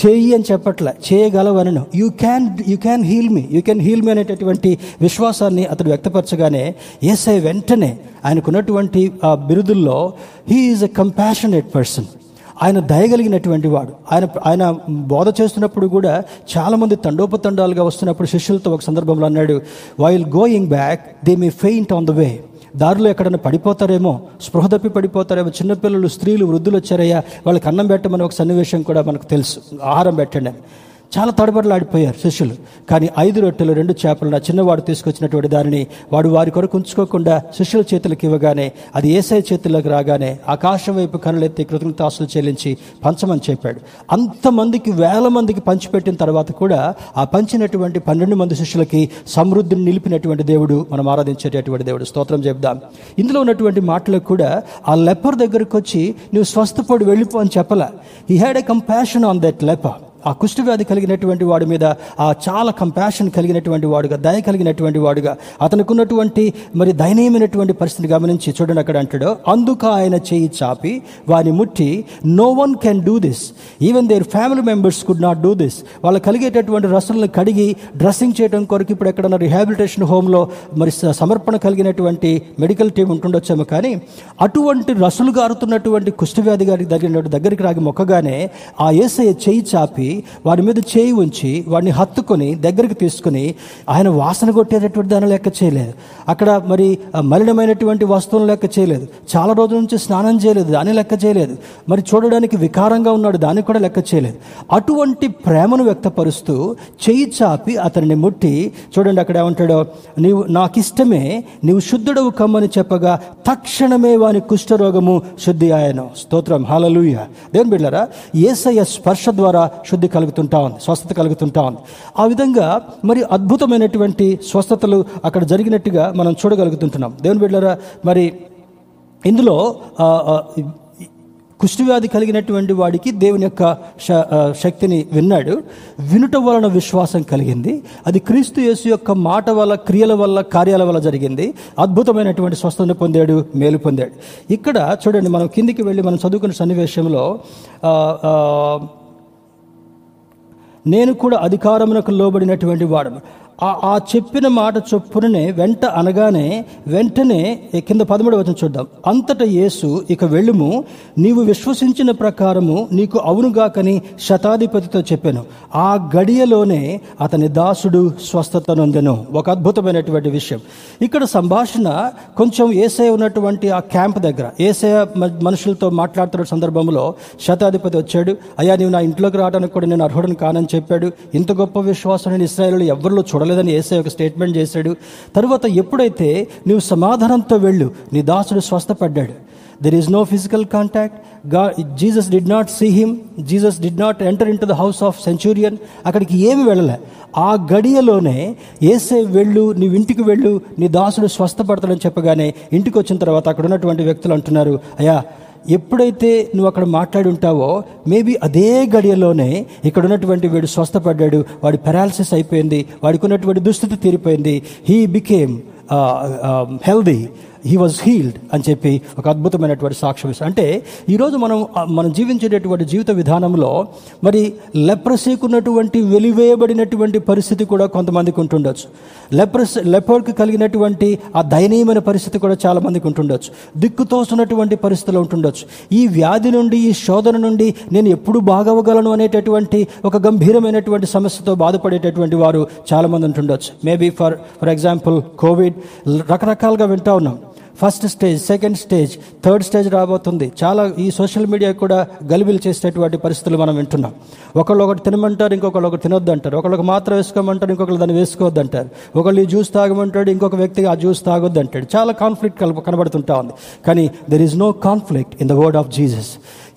చేయి అని చెప్పట్లే, చేయగలవనను. You can you can heal me you can heal me అనేటటువంటి విశ్వాసాన్ని అతడు వ్యక్తపరచగానే యేసయ్య వెంటనే ఆయనకున్నటువంటి ఆ బిరుదుల్లో he is a compassionate person, ఆయన దయగలిగినటువంటి వాడు. ఆయన ఆయన బోధ చేస్తున్నప్పుడు కూడా చాలామంది తండోపతండాలుగా వస్తున్నప్పుడు శిష్యులతో ఒక సందర్భంలో అన్నాడు, while going back they may faint on the way. దారిలో ఎక్కడన్నా పడిపోతారేమో, స్పృహ తప్పి పడిపోతారేమో, చిన్నపిల్లలు, స్త్రీలు, వృద్ధులు వచ్చారయ్యా వాళ్ళకి అన్నం పెట్టమని ఒక సన్నివేశం కూడా మనకు తెలుసు, ఆహారం పెట్టండి అని. చాలా తడబడలాడిపోయారు శిష్యులు. కానీ ఐదు రొట్టెలు రెండు చేపలు నా చిన్నవాడు తీసుకొచ్చినటువంటి దానిని వాడు వారి కొరకు ఉంచుకోకుండా శిష్యుల చేతులకు ఇవ్వగానే అది యేసయ్య చేతుల్లోకి రాగానే ఆకాశం వైపు కనులెత్తి కృతజ్ఞతాస్తులు చెల్లించి పంచమని చెప్పాడు. అంతమందికి, వేల మందికి పంచిపెట్టిన తర్వాత కూడా ఆ పంచినటువంటి పన్నెండు మంది శిష్యులకి సమృద్ధిని నిలిపినటువంటి దేవుడు, మనం ఆరాధించేటటువంటి దేవుడు. స్తోత్రం చెప్దాం. ఇందులో ఉన్నటువంటి మాటలకు కూడా ఆ లెపర్ దగ్గరకు వచ్చి నువ్వు స్వస్థపడి వెళ్ళిపో అని చెప్పలా. He had a compassion on that leper. ఆ కుష్ఠవ్యాధి కలిగినటువంటి వాడి మీద ఆ చాలా కంపాషన్ కలిగినటువంటి వాడుగా, దయ కలిగినటువంటి వాడుగా, అతనికి ఉన్నటువంటి మరి దయనీయమైనటువంటి పరిస్థితిని గమనించి చూడండి అక్కడ అంటాడు, అందుకు ఆయన చేయి చాపి వారిని ముట్టి, no one can do this, even their family members could not do this. వాళ్ళు కలిగేటటువంటి రసలను కడిగి డ్రెస్సింగ్ చేయడం కొరకు ఇప్పుడు ఎక్కడన్నా రిహాబిలిటేషన్ హోమ్లో మరి సమర్పణ కలిగినటువంటి మెడికల్ టీం ఉంటుండొచ్చాము, కానీ అటువంటి రసులు గారుతున్నటువంటి కుష్ఠవ్యాధి గారికి తగినటువంటి దగ్గరికి రాగి మొక్కగానే ఆ యేసయ్య చేయి చాపి వారి మీద చేయి ఉంచి వాడిని హత్తుకొని దగ్గరికి తీసుకుని ఆయన వాసన కొట్టేటటువంటి దాన్ని లెక్క చేయలేదు, అక్కడ మరి మలినమైనటువంటి వస్తువులను లెక్క చేయలేదు, చాలా రోజుల నుంచి స్నానం చేయలేదు దాన్ని లెక్క చేయలేదు, మరి చూడడానికి వికారంగా ఉన్నాడు దాన్ని కూడా లెక్క చేయలేదు. అటువంటి ప్రేమను వ్యక్తపరుస్తూ చేయి చాపి అతనిని ముట్టి చూడండి అక్కడ ఏమంటాడో, నీవు నాకిష్టమే, నీవు శుద్ధుడవు కమ్మని చెప్పగా తక్షణమే వాని కుష్ఠరోగము శుద్ధి ఆయన. స్తోత్రం, హల్లెలూయా. దేవుని బిడ్డలారా, యేసయ్య స్పర్శ ద్వారా శుద్ధి కలుగుతుంటా ఉంది, స్వస్థత కలుగుతుంటా ఉంది. ఆ విధంగా మరి అద్భుతమైనటువంటి స్వస్థతలు అక్కడ జరిగినట్టుగా మనం చూడగలుగుతుంటున్నాం. దేవుని బిడ్డలారా, మరి ఇందులో కుష్ఠవ్యాధి కలిగినటువంటి వాడికి దేవుని యొక్క శక్తిని విన్నాడు, వినుట వలన విశ్వాసం కలిగింది, అది క్రీస్తు యేసు యొక్క మాట వల్ల, క్రియల వల్ల, కార్యాల వల్ల జరిగింది. అద్భుతమైనటువంటి స్వస్థతను పొందాడు, మేలు పొందాడు. ఇక్కడ చూడండి, మనం కిందికి వెళ్ళి మనం చదువుకున్న సన్నివేశంలో నేను కూడా అధికారమునకు లోబడినటువంటి వాడను, ఆ చెప్పిన మాట చొప్పుననే వెంట అనగానే వెంటనే కింద పదమూడు వచనం చూద్దాం. అంతటా యేసు, ఇక వెళ్ళుము, నీవు విశ్వసించిన ప్రకారము నీకు అవునుగాకని శతాధిపతితో చెప్పాను, ఆ గడియలోనే అతని దాసుడు స్వస్థత నొందెను. ఒక అద్భుతమైనటువంటి విషయం. ఇక్కడ సంభాషణ కొంచెం యేసయ్య ఉన్నటువంటి ఆ క్యాంప్ దగ్గర యేసయ్య మనుషులతో మాట్లాడుతున్న సందర్భంలో శతాధిపతి వచ్చాడు, అయ్యా నీవు నా ఇంట్లోకి రావడానికి కూడా నేను అర్హుడను కానని చెప్పాడు, ఇంత గొప్ప విశ్వాసం నేను ఇశ్రాయేలులో ఎవరిలో చూడ లేదని యేసయ్య ఒక స్టేట్మెంట్ చేశాడు. తర్వాత ఎప్పుడైతే నీవు సమాధానంతో వెళ్ళు, నీ దాసుడు స్వస్థపడ్డాడు. There is no physical contact. Jesus did not see him, Jesus did not enter in to the house of centurion. అక్కడికి ఏమి వెళ్ళలే. ఆ గడియలోనే యేసే వెళ్ళు, నీవు ఇంటికి వెళ్ళు, నీ దాసుడు స్వస్థపడతాడని చెప్పగానే ఇంటికి వచ్చిన తర్వాత అక్కడ ఉన్నటువంటి వ్యక్తులు అంటున్నారు, అయ్యా ఎప్పుడైతే నువ్వు అక్కడ మాట్లాడి ఉంటావో మేబీ అదే గడియలోనే ఇక్కడ ఉన్నటువంటి వీడు స్వస్థపడ్డాడు, వాడి పెరాలసిస్ అయిపోయింది, వాడికి ఉన్నటువంటి దుస్థితి తీరిపోయింది, he became healthy, he was healed అని చెప్పి ఒక అద్భుతమైనటువంటి సాక్ష్యం ఇస్తాం. అంటే ఈరోజు మనం మనం జీవించేటటువంటి జీవిత విధానంలో మరి లెప్రసీకి ఉన్నటువంటి వెలివేయబడినటువంటి పరిస్థితి కూడా కొంతమందికి ఉంటుండొచ్చు, లెప్రసీ లెపర్కి కలిగినటువంటి ఆ దయనీయమైన పరిస్థితి కూడా చాలామందికి ఉంటుండొచ్చు, దిక్కుతోస్తున్నటువంటి పరిస్థితులు ఉంటుండొచ్చు. ఈ వ్యాధి నుండి, ఈ శోధన నుండి నేను ఎప్పుడు బాగవగలను అనేటటువంటి ఒక గంభీరమైనటువంటి సమస్యతో బాధపడేటటువంటి వారు చాలామంది ఉంటుండొచ్చు. Maybe for for example Covid రకరకాలుగా వింటా ఉన్నాం. First stage, second stage, third stage రాబోతుంది. చాలా ఈ సోషల్ మీడియా కూడా గలిబిలి చేసేటువంటి పరిస్థితులు మనం వింటున్నాం. ఒకళ్ళు ఒకటి తినమంటారు, ఇంకొకళ్ళు ఒకటి తినొద్దు అంటారు, ఒకళ్ళకి మాత్రం వేసుకోమంటారు, ఇంకొకళ్ళు దాన్ని వేసుకోవద్దు అంటారు, ఒకళ్ళు ఈ జ్యూస్ తాగమంటాడు, ఇంకొక వ్యక్తిగా ఆ జ్యూస్ తాగొద్దు అంటాడు. చాలా కాన్ఫ్లిక్ట్ కల కనబడుతుంటా ఉంది. కానీ there is no conflict in the word of Jesus.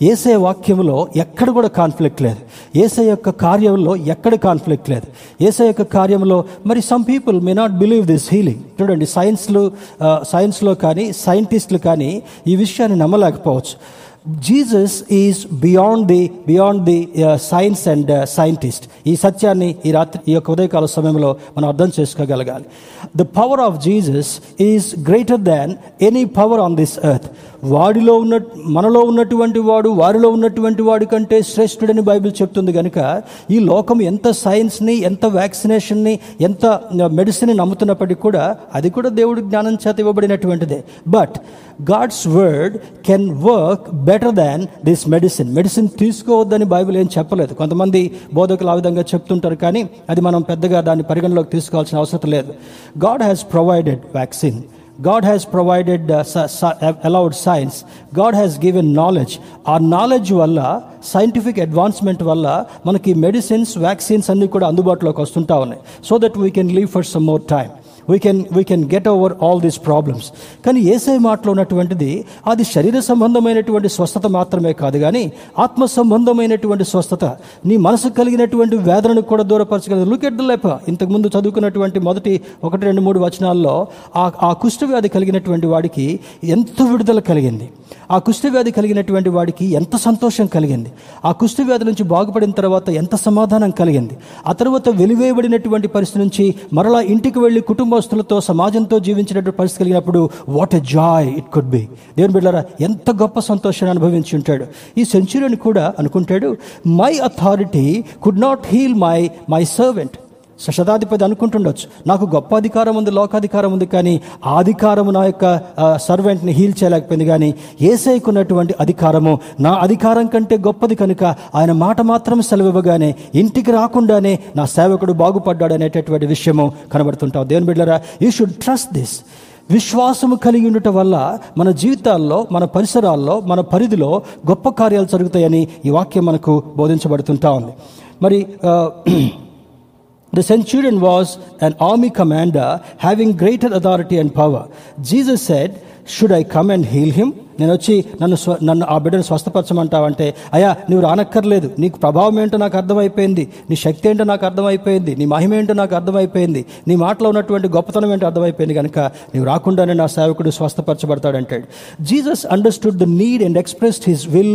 యేసయ్య వాక్యంలో ఎక్కడ కూడా కాన్ఫ్లిక్ట్ లేదు, యేసయ్య యొక్క కార్యంలో ఎక్కడ కాన్ఫ్లిక్ట్ లేదు. యేసయ్య యొక్క కార్యంలో మరి some people may not believe this healing. చూడండి, సైన్స్లు సైన్స్లో కానీ సైంటిస్టులు కానీ ఈ విషయాన్ని నమ్మలేకపోవచ్చు. Jesus is beyond the beyond the science and scientist. ఈ సత్యాన్ని ఈ రాత్రి ఈ యొక్క ఉదయకాల సమయంలో మనం అర్థం చేసుకోగలగాలి. The power of Jesus is greater than any power on this earth. వాడిలో ఉన్న మనలో ఉన్నటువంటి వాడు వారిలో ఉన్నటువంటి వాడి కంటే శ్రేష్ఠుడని బైబిల్ చెప్తుంది కనుక ఈ లోకం ఎంత సైన్స్ని, ఎంత వ్యాక్సినేషన్ని, ఎంత మెడిసిన్ని నమ్ముతున్నప్పటికీ కూడా అది కూడా దేవుడి జ్ఞానం చేత ఇవ్వబడినటువంటిదే. But God's word can work better than this medicine. Medicine తీసుకోవద్దని బైబిల్ ఏం చెప్పలేదు. కొంతమంది బోధకులు ఆ విధంగా చెప్తుంటారు, కానీ అది మనం పెద్దగా దాన్ని పరిగణలోకి తీసుకోవాల్సిన అవసరం లేదు. God has provided vaccine. God has provided, uh, su- su- allowed science. God has given knowledge. Our knowledge valla, scientific advancement valla, మనకి మెడిసిన్స్, వ్యాక్సిన్స్ అన్నీ కూడా అందుబాటులోకి వస్తుంటా ఉన్నాయి. So that we can live for some more time. We can we can get over all these problems. కానీ యేసే మాటలో ఉన్నటువంటిది అది శరీర సంబంధమైనటువంటి స్వస్థత మాత్రమే కాదు, కానీ ఆత్మ సంబంధమైనటువంటి స్వస్థత. నీ మనసుకు కలిగినటువంటి వేదనను కూడా దూరపరచగలదు. Look at the leper. ఇంతకుముందు చదువుకున్నటువంటి మొదటి ఒకటి రెండు మూడు వచనాల్లో ఆ ఆ కుష్ఠవ్యాధి కలిగినటువంటి వాడికి ఎంత విడుదల కలిగింది, ఆ కుష్ఠవ్యాధి కలిగినటువంటి వాడికి ఎంత సంతోషం కలిగింది, ఆ కుష్ఠవ్యాధి నుంచి బాగుపడిన తర్వాత ఎంత సమాధానం కలిగింది, ఆ తర్వాత వెలివేయబడినటువంటి పరిస్థితి నుంచి మరలా ఇంటికి వెళ్ళి కుటుంబస్తులతో సమాజంతో జీవించినటువంటి పరిస్థితి కలిగినప్పుడు what a joy it could be. దేవుని బిడ్డలారా, ఎంత గొప్ప సంతోషాన్ని అనుభవించి ఉంటాడు. ఈ సెంచురియన్ కూడా అనుకుంటాడు, my authority could not heal my my servant. శతాధిపతి అనుకుంటుండొచ్చు, నాకు గొప్ప అధికారం ఉంది, లోకాధికారం ఉంది, కానీ ఆ అధికారము నా యొక్క సర్వెంట్ని హీల్ చేయలేకపోయింది. కానీ యేసయ్యకున్నటువంటి అధికారము నా అధికారం కంటే గొప్పది కనుక ఆయన మాట మాత్రం సెలవివ్వగానే ఇంటికి రాకుండానే నా సేవకుడు బాగుపడ్డాడు అనేటటువంటి విషయము కనబడుతుంటావు. దేవుని బిడ్డలారా, యూ షుడ్ ట్రస్ట్ దిస్. విశ్వాసము కలిగి ఉండటం వల్ల మన జీవితాల్లో, మన పరిసరాల్లో, మన పరిధిలో గొప్ప కార్యాలు జరుగుతాయని ఈ వాక్యం మనకు బోధించబడుతుంటా ఉంది. మరి The centurion was an army commander having greater authority and power. Jesus said, should I come and heal him? నేను వచ్చి నన్ను స్వ నన్ను ఆ బిడ్డను స్వస్థపరచమంటావంటే, అయ్యా నువ్వు రానక్కర్లేదు, నీకు ప్రభావం ఏంటో నాకు అర్థమైపోయింది, నీ శక్తి ఏంటో నాకు అర్థమైపోయింది, నీ మహిమ ఏంటో నాకు అర్థమైపోయింది, నీ మాటలో ఉన్నటువంటి గొప్పతనం ఏంటో అర్థమైపోయింది కనుక నువ్వు రాకుండానే నా సేవకుడు స్వస్థపరచబడతాడంటాడు. Jesus understood the need and expressed his will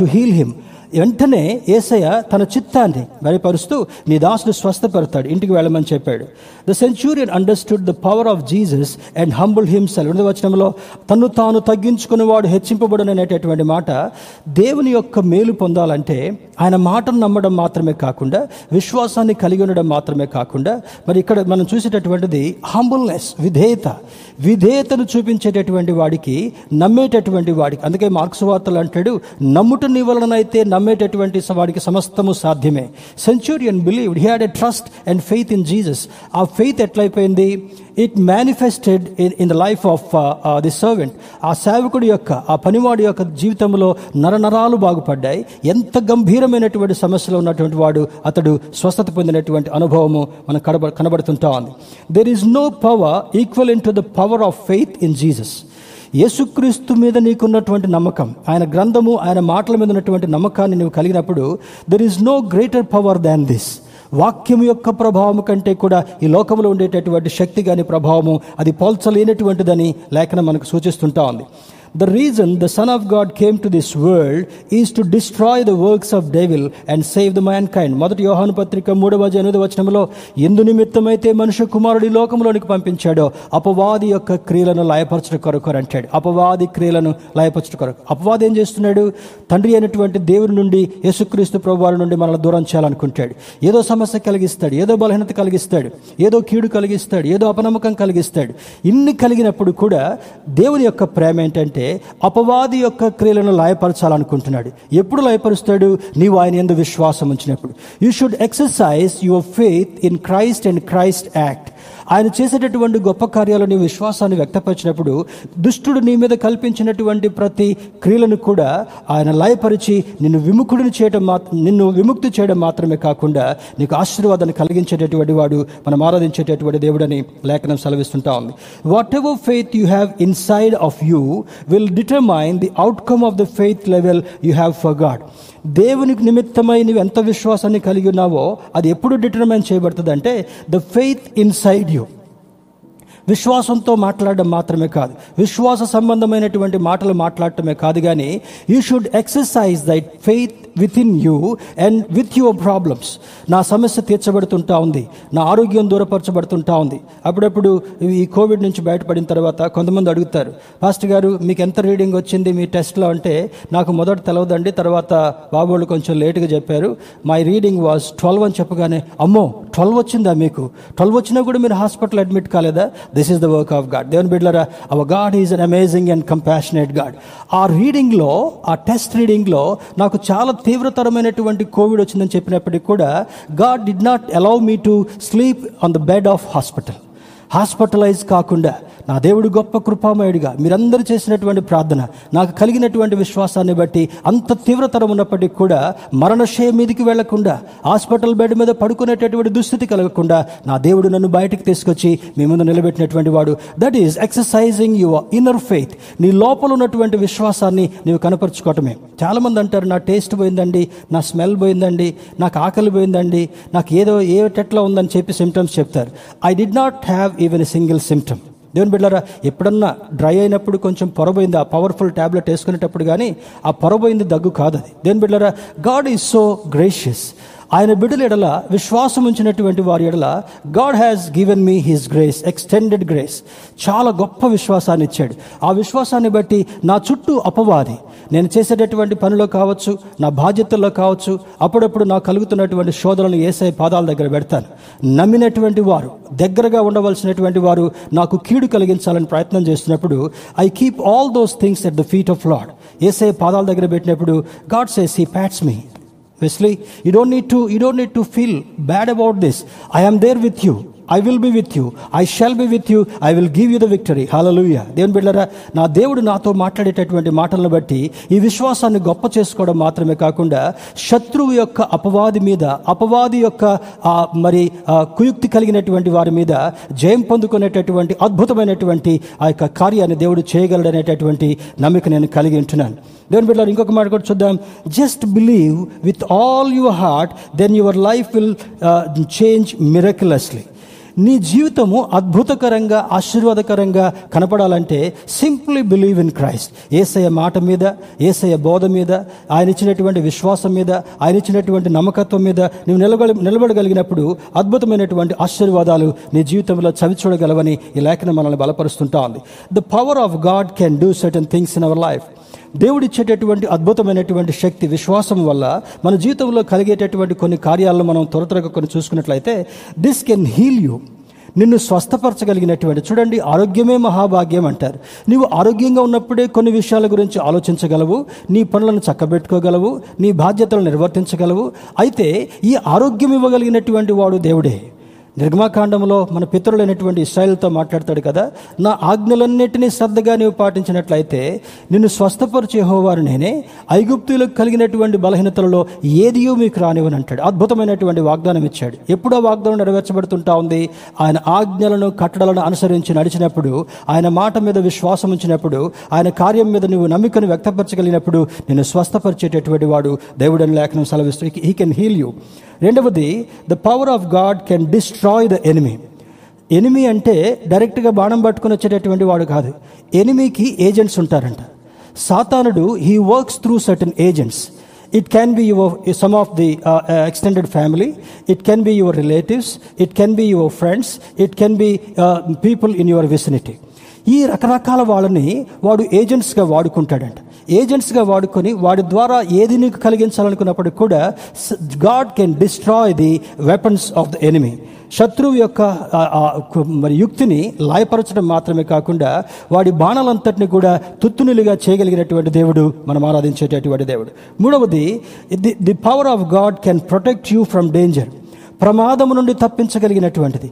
to heal him. వెంటనే యేసయ్య తన చిత్తాన్ని బయలుపరుస్తూ నీ దాసుడు స్వస్థపడతాడు, ఇంటికి వెళ్ళమని చెప్పాడు. The centurion understood the power of Jesus and humble himself. రెండవ వచనంలో తను తాను తగ్గించుకునేవాడు హెచ్చింపబడును అనేటటువంటి మాట. దేవుని యొక్క మేలు పొందాలంటే ఆయన మాటను నమ్మడం మాత్రమే కాకుండా, విశ్వాసాన్ని కలిగి ఉండడం మాత్రమే కాకుండా, మరి ఇక్కడ మనం చూసేటటువంటిది హంబుల్నెస్, విధేయత. విధేయతను చూపించేటటువంటి వాడికి, నమ్మేటటువంటి వాడికి, అందుకే మార్కు సువార్తలు అంటాడు, నమ్ముట నీ వలనైతే నమ్మేటటువంటి వాడికి సమస్తము సాధ్యమే. Centurion believed, he had a trust and faith in Jesus. ఆ ఫెయిత్ ఎట్లయిపోయింది? It manifested in in the life of the servant. ఆ సేవకుడి యొక్క, ఆ పనివాడి యొక్క జీవితంలో నరనరాలు బాగుపడ్డాయి. ఎంత గంభీరమైనటువంటి సమస్యలో ఉన్నటువంటి వాడు అతడు స్వస్థత పొందినటువంటి అనుభవము మనం కనబ కనబడుతుంటా ఉంది. There is no power equal in to the power of faith in Jesus. యేసుక్రీస్తు మీద నీకున్నటువంటి నమ్మకం, ఆయన గ్రంథము, ఆయన మాటల మీద ఉన్నటువంటి నమ్మకాన్ని నువ్వు కలిగినప్పుడు there is no greater power than this. వాక్యం యొక్క ప్రభావం కంటే కూడా ఈ లోకంలో ఉండేటటువంటి శక్తి కానీ ప్రభావము అది పోల్చలేనటువంటిదని లేఖనం మనకు సూచిస్తుంటా ఉంది. The reason the Son of God came to this world is to destroy the works of devil and save the mankind. మొదటి యోహాను పత్రిక మూడవ అధ్యాయం ఎనిమిదవ వచనంలో, ఎందు నిమిత్తమైతే మనుష్య కుమారుడు లోకంలోనికి పంపించాడో అపవాది యొక్క క్రియలను లయపరచడం కొరకు అంటాడు. అపవాది క్రియలను లయపరచడం కొరకు. అపవాది ఏం చేస్తున్నాడు? తండ్రి అయినటువంటి దేవుని నుండి, యేసుక్రీస్తు ప్రభువారి నుండి మనల్ని దూరం చేయాలనుకుంటాడు. ఏదో సమస్య కలిగిస్తాడు, ఏదో బలహీనత కలిగిస్తాడు, ఏదో కీడు కలిగిస్తాడు, ఏదో అపనమ్మకం కలిగిస్తాడు. ఇన్ని కలిగినప్పుడు కూడా దేవుని యొక్క ప్రేమ ఏంటంటే అపవాది యొక్క క్రియలను లయపరచాలనుకుంటున్నాడు. ఎప్పుడు లయపరుస్తాడు? నీవు ఆయన యందు విశ్వాసం ఉంచినప్పుడు. You should exercise your faith in Christ and Christ act. ఆయన చేసేటటువంటి గొప్ప కార్యాలు నీ విశ్వాసాన్ని వ్యక్తపరిచినప్పుడు దుష్టుడు నీ మీద కల్పించినటువంటి ప్రతి క్రియలను కూడా ఆయన లయపరిచి నిన్ను విముక్తుడిని చేయడం మాత్ర నిన్ను విముక్తి చేయడం మాత్రమే కాకుండా నీకు ఆశీర్వాదాన్ని కలిగించేటటువంటి వాడు మనం ఆరాధించేటటువంటి దేవుడని లేఖనం సెలవిస్తుంటా ఉంది. Whatever faith you have inside of you will determine the outcome of the faith level you have for God. దేవునికి నిమిత్తమై నువ్వు ఎంత విశ్వాసాన్ని కలిగి ఉన్నావో అది ఎప్పుడు డిటర్మైన్ చేయబడుతుందంటే ద ఫెయిత్ ఇన్సైడ్ యూ. విశ్వాసంతో మాట్లాడడం మాత్రమే కాదు, విశ్వాస సంబంధమైనటువంటి మాటలు మాట్లాడటమే కాదు, కానీ you should exercise that faith within you and with your problems. నా సమస్య తీర్చబడుతుంటా ఉంది, నా ఆరోగ్యం దూరపరచబడుతుంటా ఉంది. అప్పుడప్పుడు ఈ కోవిడ్ నుంచి బయటపడిన తర్వాత కొంతమంది అడుగుతారు, పాస్టర్ గారు మీకు ఎంత రీడింగ్ వచ్చింది మీ టెస్ట్లో అంటే, నాకు మొదట తెలవదండి, తర్వాత బాబోళ్ళు కొంచెం లేటుగా చెప్పారు, మై రీడింగ్ వాజ్ ట్వెల్వ్ అని చెప్పగానే, అమ్మో ట్వెల్వ్ వచ్చిందా మీకు? ట్వెల్వ్ వచ్చినా కూడా మీరు హాస్పిటల్ అడ్మిట్ కాలేదా? This is the work of God. దేవుని బిడ్డలారా, our God is an amazing and compassionate God. ఆ రీడింగ్లో, ఆ టెస్ట్ రీడింగ్లో నాకు చాలా తీవ్రతరమైనటువంటి కోవిడ్ వచ్చిందని చెప్పినప్పటికీ కూడా God did not allow me to sleep on the bed of hospital. Hospitalize కాకుండా నా దేవుడు గొప్ప కృపామయుడిగా మీరందరూ చేసినటువంటి ప్రార్థన, నాకు కలిగినటువంటి విశ్వాసాన్ని బట్టి అంత తీవ్రతరం ఉన్నప్పటికీ కూడా మరణశయ మీదకి వెళ్లకుండా, హాస్పిటల్ బెడ్ మీద పడుకునేటటువంటి దుస్థితి కలగకుండా నా దేవుడు నన్ను బయటికి తీసుకొచ్చి మీ ముందు నిలబెట్టినటువంటి వాడు. That is exercising your inner faith. నీ లోపల ఉన్నటువంటి విశ్వాసాన్ని నీవు కనపరుచుకోవటమే. చాలామంది అంటారు, నా టేస్ట్ పోయిందండి, నా స్మెల్ పోయిందండి, నాకు ఆకలి పోయిందండి, నాకు ఏదో ఏ టెట్లో ఉందని చెప్పి సిమ్టమ్స్ చెప్తారు. I did not have even a single symptom. దేవుని బిడ్డలారా, ఎప్పుడన్నా డ్రై అయినప్పుడు కొంచెం పొరబోయింది, ఆ పవర్ఫుల్ ట్యాబ్లెట్ వేసుకునేటప్పుడు, కానీ ఆ పొరబోయింది దగ్గు కాదు అది. దేవుని బిడ్డలారా, గాడ్ ఈజ్ సో గ్రేషియస్. ఆయన బిడ్డల ఎడల, విశ్వాసం ఉంచినటువంటి వారి ఎడల, God has given me his grace, extended grace. చాలా గొప్ప విశ్వాసాన్ని ఇచ్చాడు. ఆ విశ్వాసాన్ని బట్టి నా చుట్టూ అపవాది, నేను చేసేటటువంటి పనిలో కావచ్చు, నా బాధ్యతల్లో కావచ్చు, అప్పుడప్పుడు నాకు కలుగుతున్నటువంటి శోధనలను యేసయ్య పాదాల దగ్గర పెడతాను. నమ్మినటువంటి వారు, దగ్గరగా ఉండవలసినటువంటి వారు నాకు కీడు కలిగించాలని ప్రయత్నం చేసినప్పుడు, I keep all those things at the feet of lord. యేసయ్య పాదాల దగ్గర పెట్టినప్పుడు God says, he pats me. Wesley, you don't need to, you don't need to feel bad about this. I am there with you. I will be with you. I shall be with you. I will give you the victory. Hallelujah. దేవుని బిడ్డలారా, నా దేవుడు నాతో మాట్లాడేటటువంటి మాటలను బట్టి ఈ విశ్వాసాన్ని గొప్ప చేసుకోవడం మాత్రమే కాకుండా, శత్రువు యొక్క అపవాది మీద, అపవాది యొక్క మరి కుయుక్తి కలిగినటువంటి వారి మీద జయం పొందుకునేటటువంటి అద్భుతమైనటువంటి ఆ యొక్క కార్యాన్ని దేవుడు చేయగలడనేటటువంటి నమ్మిక నేను కలిగి ఉంటున్నాను. దేవుని బిడ్డలారా, ఇంకొక మాట కూడా చూద్దాం. Just believe with all your heart, then your life will change miraculously. నీ జీవితము అద్భుతకరంగా, ఆశీర్వాదకరంగా కనపడాలంటే సింప్లీ బిలీవ్ ఇన్ క్రైస్ట్. యేసయ్య మాట మీద, యేసయ్య బోధ మీద, ఆయన ఇచ్చినటువంటి విశ్వాసం మీద, ఆయన ఇచ్చినటువంటి నమ్మకత్వం మీద నువ్వు నిలబడి నిలబడగలిగినప్పుడు అద్భుతమైనటువంటి ఆశీర్వాదాలు నీ జీవితంలో చవి చూడగలవని ఈ లేఖనం మనల్ని బలపరుస్తుంటా ఉంది. The power of God can do certain things in our life. దేవుడిచ్చేటటువంటి అద్భుతమైనటువంటి శక్తి, విశ్వాసం వల్ల మన జీవితంలో కలిగేటటువంటి కొన్ని కార్యాలను మనం త్వర త్వరగా కొన్ని చూసుకున్నట్లయితే, దిస్ కెన్ హీల్ యూ. నిన్ను స్వస్థపరచగలిగినటువంటి, చూడండి, ఆరోగ్యమే మహాభాగ్యం అంటారు. నీవు ఆరోగ్యంగా ఉన్నప్పుడే కొన్ని విషయాల గురించి ఆలోచించగలవు, నీ పనులను చక్కబెట్టుకోగలవు, నీ బాధ్యతలను నిర్వర్తించగలవు. అయితే ఈ ఆరోగ్యం ఇవ్వగలిగినటువంటి వాడు దేవుడే. నిర్గమకాండంలో మన పితరులైనటువంటి ఇశ్రాయేలుతో మాట్లాడతాడు కదా, నా ఆజ్ఞలన్నిటినీ శ్రద్ధగా నీవు పాటించినట్లయితే నిన్ను స్వస్థపరిచే యెహోవాను నేనే, ఐగుప్తులకు కలిగినటువంటి బలహీనతలలో ఏదియూ మీకు రానివ్వను అంటాడు. అద్భుతమైనటువంటి వాగ్దానం ఇచ్చాడు. ఎప్పుడో వాగ్దానం నెరవేర్చబడుతుంటా ఉంది. ఆయన ఆజ్ఞలను, కట్టడలను అనుసరించి నడిచినప్పుడు, ఆయన మాట మీద విశ్వాసం ఉంచినప్పుడు, ఆయన కార్యం మీద నువ్వు నమ్మికను వ్యక్తపరచగలిగినప్పుడు నిన్ను స్వస్థపరిచేటటువంటి వాడు దేవుడని లేఖనం సెలవిస్తూ హీ కెన్ హీల్ యూ. రెండవది, the power of God can destroy the enemy. Enemy అంటే డైరెక్ట్గా బాణం పట్టుకుని వచ్చేటటువంటి వాడు కాదు. ఎనిమీకి ఏజెంట్స్ ఉంటారంట. సాతానుడు, he works through certain agents. It can be your, some of the uh, uh, extended family, it can be your relatives, it can be your friends, it can be uh, people in your vicinity. ఈ రకరకాల వాళ్ళని వాడు ఏజెంట్స్గా వాడుకుంటాడంట. ఏజెంట్స్గా వాడుకొని వాడి ద్వారా ఏది నీకు కలిగించాలనుకున్నప్పటికీ కూడా, God can destroy the weapons of the enemy. శత్రువు యొక్క మరి యుక్తిని లాయపరచడం మాత్రమే కాకుండా వాడి బాణాలంతటిని కూడా తుత్తునిలుగా చేయగలిగినటువంటి దేవుడు మనం ఆరాధించేటటువంటి దేవుడు. మూడవది, the the power of God can protect you from danger. ప్రమాదము నుండి తప్పించగలిగినటువంటిది.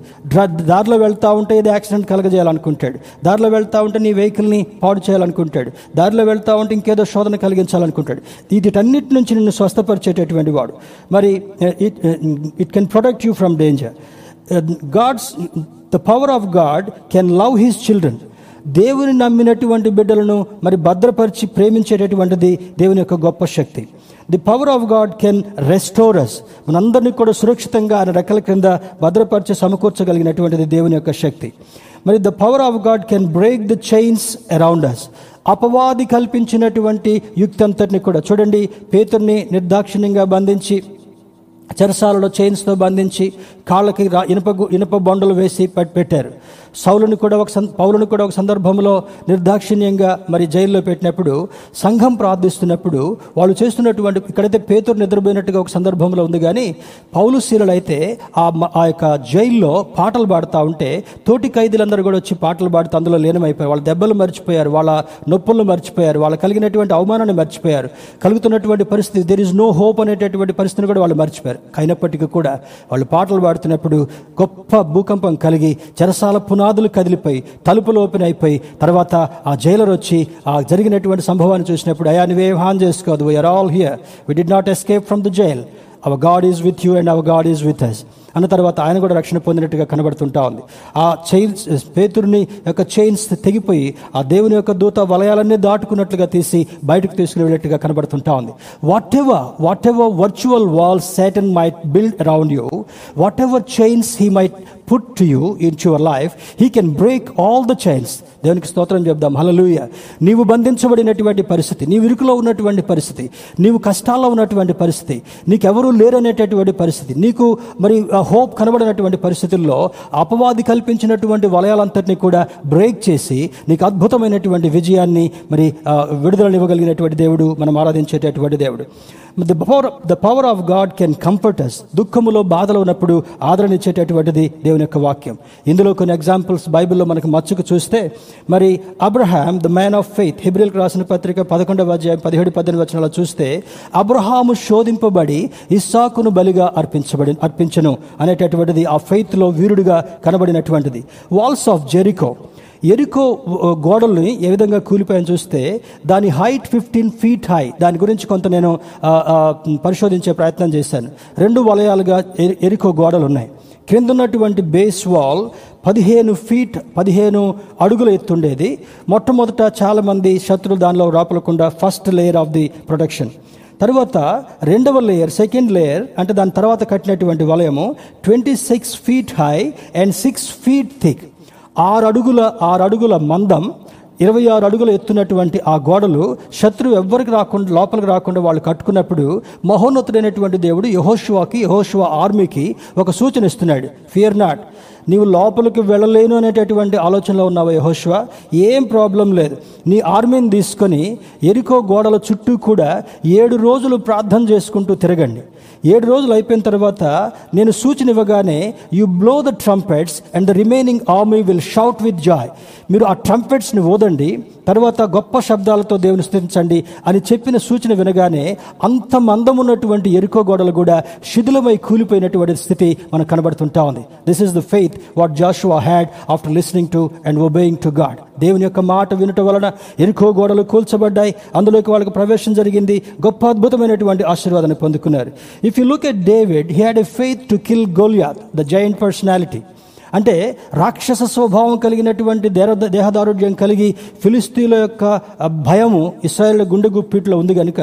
దారిలో వెళ్తూ ఉంటే ఏదో యాక్సిడెంట్ కలగజేయాలనుకుంటాడు, దారిలో వెళ్తూ ఉంటే నీ వెహికల్ని పాడు చేయాలనుకుంటాడు, దారిలో వెళ్తూ ఉంటే ఇంకేదో శోధన కలిగించాలనుకుంటాడు. వీటన్నిటి నుంచి నిన్ను స్వస్థపరిచేటటువంటి వాడు. మరి it it can protect you from danger. God's the power of God can love his children. దేవుని నమ్మినటువంటి బిడ్డలను మరి భద్రపరిచి ప్రేమించేటటువంటిది దేవుని యొక్క గొప్ప శక్తి. The power of God can restore us. మనందరినీ కూడా సురక్షితంగా ఆయన రెక్కల క్రింద భద్రపరిచి సమకూర్చగలిగినటువంటిది దేవుని యొక్క శక్తి. మరి the power of God can break the chains around us. అపవాది కల్పించినటువంటి యుక్తి అంతటిని కూడా, చూడండి, పేతుర్ని నిర్దాక్షిణ్యంగా బంధించి, చెరసాలలో చైన్స్తో బంధించి, కాళ్ళకి ఇనుప ఇనుప బొండలు వేసి పెట్టారు. సౌలుని కూడా ఒక పౌలుని కూడా ఒక సందర్భంలో నిర్దాక్షిణ్యంగా మరి జైల్లో పెట్టినప్పుడు, సంఘం ప్రార్థిస్తున్నప్పుడు వాళ్ళు చేస్తున్నటువంటి, ఇక్కడైతే పేతురు నిద్రపోయినట్టుగా ఒక సందర్భంలో ఉంది, కానీ పౌలు శీలలైతే ఆ ఆ యొక్క జైల్లో పాటలు పాడుతూ ఉంటే తోటి ఖైదీలందరూ కూడా వచ్చి పాటలు పాడుతూ అందులో లీనమైపోయారు. వాళ్ళ దెబ్బలు మర్చిపోయారు, వాళ్ళ నొప్పులను మర్చిపోయారు, వాళ్ళు కలిగినటువంటి అవమానాన్ని మర్చిపోయారు, కలుగుతున్నటువంటి పరిస్థితి, దెర్ ఈజ్ నో హోప్ అనేటటువంటి పరిస్థితిని కూడా వాళ్ళు మర్చిపోయారు. అయినప్పటికీ కూడా వాళ్ళు పాటలు పాడుతున్నప్పుడు గొప్ప భూకంపం కలిగి చెరసాల పునాది పునాదులు కదిలిపోయి తలుపులు ఓపెన్ అయిపోయి తర్వాత ఆ జైలర్ వచ్చి ఆ జరిగినటువంటి సంభవాన్ని చూసినప్పుడు అయ్యా నువ్వేం హాన్ చేసుకోదు, we are all here, we did not escape from the jail, our God is with you and our God is with us అన్న తర్వాత ఆయన కూడా రక్షణ పొందినట్టుగా కనబడుతుంటా ఉంది. ఆ చైన్స్ పేతురుని యొక్క చైన్స్ తెగిపోయి ఆ దేవుని యొక్క దూత వలయాలన్నీ దాటుకున్నట్లుగా తీసి బయటకు తీసుకుని వెళ్ళినట్టుగా కనబడుతుంటా ఉంది. Whatever whatever virtual wall Satan might build around you, whatever chains he might put to you in your life, he can break all the chains. దేవునికి స్తోత్రం చెప్దాం, హల్లెలూయా. నీవు బంధించబడినటువంటి పరిస్థితి, నీవు ఇరుకులో ఉన్నటువంటి పరిస్థితి, నీవు కష్టాల్లో ఉన్నటువంటి పరిస్థితి, నీకెవరూ లేరనేటటువంటి పరిస్థితి, నీకు మరి హోప్ కనబడినటువంటి పరిస్థితుల్లో అపవాది కల్పించినటువంటి వలయాలంతటినీ కూడా బ్రేక్ చేసి నీకు అద్భుతమైనటువంటి విజయాన్ని మరి విడుదలనివ్వగలిగినటువంటి దేవుడు, మనం ఆరాధించేటటువంటి దేవుడు. The power, the power of God can comfort us. దుఃఖములో బాధలో ఉన్నప్పుడు ఆదరణ ఇచ్చేటటువంటిది దేవుని యొక్క వాక్యం. ఇందులో కొన్ని ఎగ్జాంపుల్స్ బైబిల్లో మనకు మచ్చుకు చూస్తే మరి Abraham the man of faith, హెబ్రిల్కి రాసిన పత్రిక పదకొండవ అధ్యాయం పదిహేడు పద్దెనిమిది వచనాల్లో చూస్తే అబ్రహాము శోధింపబడి ఇస్సాకును బలిగా అర్పించబడి అర్పించను అనేటటువంటిది ఆ ఫెయిత్లో వీరుడిగా కనబడినటువంటిది. వాల్స్ ఆఫ్ జెరికో, ఎరికో గోడల్ని ఏ విధంగా కూలిపోయాను చూస్తే దాని హైట్ ఫిఫ్టీన్ ఫీట్ హై. దాని గురించి కొంత నేను పరిశోధించే ప్రయత్నం చేశాను. రెండు వలయాలుగా ఎరికో గోడలు ఉన్నాయి. క్రింద ఉన్నటువంటి బేస్ వాల్ పదిహేను ఫీట్ పదిహేను అడుగులు ఎత్తుండేది. మొట్టమొదట చాలామంది శత్రులు దానిలో రాపలకుండా first layer of the protection. తర్వాత రెండవ లేయర్ సెకండ్ లేయర్ అంటే దాని తర్వాత కట్టినటువంటి వలయము twenty six feet high and six feet thick. ఆరు అడుగుల ఆరు అడుగుల మందం ఇరవై ఆరు అడుగులు ఎత్తున్నటువంటి ఆ గోడలు శత్రువు ఎవ్వరికి రాకుండా లోపలికి రాకుండా వాళ్ళు కట్టుకున్నప్పుడు మహోన్నతుడైనటువంటి దేవుడు యెహోషువాకి యెహోషువ ఆర్మీకి ఒక సూచన ఇస్తున్నాడు. ఫియర్ నాట్, నీవు లోపలికి వెళ్ళలేను అనేటటువంటి ఆలోచనలో ఉన్నావు యెహోషువ, ఏం ప్రాబ్లం లేదు, నీ ఆర్మీని తీసుకొని ఎరికో గోడల చుట్టూ కూడా ఏడు రోజులు ప్రార్థన చేసుకుంటూ తిరగండి. ఏడు రోజులు అయిపోయిన తర్వాత నేను సూచన ఇవ్వగానే you blow the trumpets and the remaining army will shout with joy. మీరు ఆ ట్రంపెట్స్ని ఊదండి, తర్వాత గొప్ప శబ్దాలతో దేవుని స్తుతించండి అని చెప్పిన సూచన వినగానే అంత మందం ఉన్నటువంటి ఎరికో గోడలు కూడా శిథిలమై కూలిపోయినటువంటి స్థితి మనకు కనబడుతుంటా ఉంది. This is the faith what Joshua had after listening to and obeying to God. దేవుని యొక్క మాట వినటం వలన ఎరికో గోడలు కూల్చబడ్డాయి, అందులోకి వాళ్ళకి ప్రవేశం జరిగింది, గొప్ప అద్భుతమైనటువంటి ఆశీర్వాదాన్ని పొందుకున్నారు. If you look at David, he had a faith to kill Goliath the giant personality. అంటే రాక్షస స్వభావం కలిగినటువంటి దేహ దేహదారుఢ్యం కలిగి ఫిలిస్తీన్ల యొక్క భయము ఇస్రాయేల్ గుండె గుప్పిట్లో ఉంది కనుక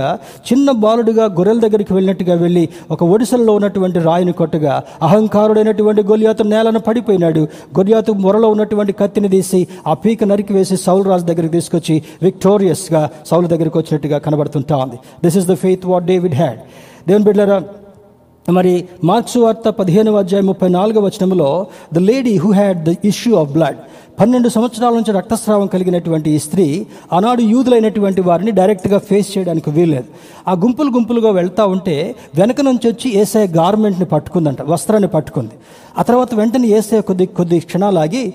చిన్న బాలుడిగా గొర్రెల దగ్గరికి వెళ్ళినట్టుగా వెళ్ళి ఒక ఒడిసల్లో ఉన్నటువంటి రాయిని కొట్టగా అహంకారుడైనటువంటి గొలియాతు నేలన పడిపోయినాడు. గొలియాతు మొరలో ఉన్నటువంటి కత్తిని తీసి ఆ పీక నరికి వేసి సౌలు రాజు దగ్గరికి తీసుకొచ్చి విక్టోరియస్గా సౌలు దగ్గరికి వచ్చినట్టుగా కనబడుతుంటా ఉంది. This is the faith what David had. దేవుని బిడ్డలారా, మరి మార్క్సు వార్త పదిహేనవ అధ్యాయం ముప్పై నాలుగవ వచనంలో the lady who had the issue of blood, పన్నెండు సంవత్సరాల నుంచి రక్తస్రావం కలిగినటువంటి ఈ స్త్రీ ఆనాడు యూదులైనటువంటి వారిని డైరెక్ట్గా ఫేస్ చేయడానికి వీల్లేదు. ఆ గుంపులు గుంపులుగా వెళ్తూ ఉంటే వెనక నుంచి వచ్చి ఏసఐ గార్మెంట్ని పట్టుకుందంట, వస్త్రాన్ని పట్టుకుంది. ఆ తర్వాత వెంటనే ఏసఐ కొద్ది కొద్ది క్షణాలాగి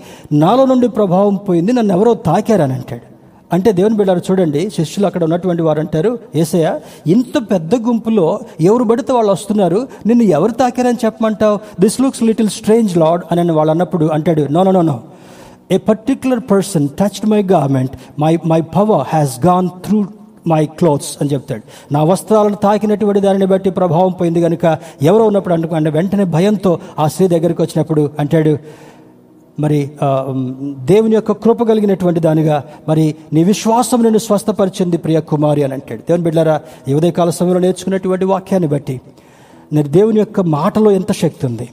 నాలో నుండి ప్రభావం పోయింది, నన్ను ఎవరో తాకారని అంటాడు. అంటే దేవుని బిడ్డలారా చూడండి, శిష్యులు అక్కడ ఉన్నటువంటి వారు అంటారు, యేసయ్య ఇంత పెద్ద గుంపులో ఎవరు పడితే వాళ్ళు వస్తున్నారు, నిన్ను ఎవరు తాకారని చెప్పమంటావు, this looks little strange Lord అని వాళ్ళు అన్నప్పుడు అంటాడు, no no no no a particular person touched my garment, my my power has gone through my clothes అని చెప్తాడు. నా వస్త్రాలను తాకినటువంటి దానిని బట్టి ప్రభావం పోయింది కనుక ఎవరో ఉన్నప్పుడు అంటుకు వెంటనే భయంతో ఆ స్త్రీ దగ్గరికి వచ్చినప్పుడు అంటాడు, మరి దేవుని యొక్క కృప కలిగినటువంటి దానిగా మరి నీ విశ్వాసం నేను స్వస్థపరిచింది ప్రియ కుమారి అని అంటాడు. దేవుని బిడ్డలారా, ఈ ఉదయకాల సమయంలో నేర్చుకున్నటువంటి వాక్యాన్ని బట్టి నేను దేవుని యొక్క మాటలో ఎంత శక్తి ఉంది,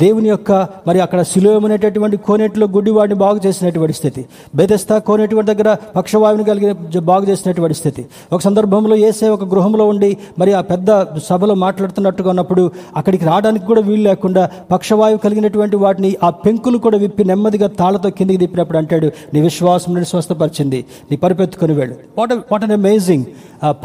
దేవుని యొక్క మరి అక్కడ శిలోయం అనేటటువంటి కోనేటిలో గుడ్డివాడిని బాగు చేసినటువంటి స్థితి, బెథెస్దా కోనేటువంటి దగ్గర పక్షవాయువుని కలిగిన బాగు చేసినటువంటి స్థితి, ఒక సందర్భంలో యేసే ఒక గృహంలో ఉండి మరి ఆ పెద్ద సభలో మాట్లాడుతున్నట్టుగా ఉన్నప్పుడు అక్కడికి రావడానికి కూడా వీలు లేకుండా పక్షవాయువు కలిగినటువంటి వాటిని ఆ పెంకులు కూడా విప్పి నెమ్మదిగా తాళ్ళతో కిందికి దిప్పినప్పుడు అంటాడు, నీ విశ్వాసం నేను స్వస్థపరిచింది, నీ పరిపెత్తుకొని వెళ్ళు. What what an amazing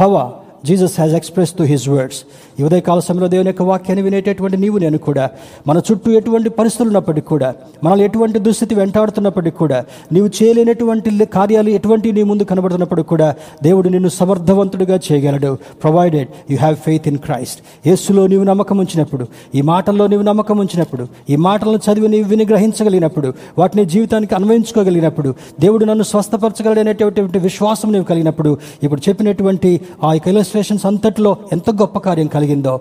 power Jesus has express to his words. ఈ ఉదయకాల సమయంలో దేవుని యొక్క వాక్యాన్ని వినేటటువంటి నీవు నేను కూడా, మన చుట్టూ ఎటువంటి పరిస్థితులు ఉన్నప్పటికీ కూడా, మనల్ని ఎటువంటి దుస్థితి వెంటాడుతున్నప్పటికీ కూడా, నీవు చేయలేనటువంటి కార్యాలు ఎటువంటి నీ ముందు కనబడుతున్నప్పటికీ కూడా దేవుడు నిన్ను సమర్థవంతుడిగా చేయగలడు, provided you have faith in Christ. యేసులో నీవు నమ్మకం ఉంచినప్పుడు, ఈ మాటల్లో నీవు నమ్మకం ఉంచినప్పుడు, ఈ మాటలను చదివి నీవు వినిగ్రహించగలిగినప్పుడు, వాటిని జీవితానికి అన్వయించుకోగలిగినప్పుడు, దేవుడు నన్ను స్వస్థపరచగలనేటటువంటి విశ్వాసం నీవు కలిగినప్పుడు, ఇప్పుడు చెప్పినటువంటి ఆ యొక్క ఇలస్ట్రేషన్స్ అంతట్లో ఎంత గొప్ప కార్యం కలిగిందో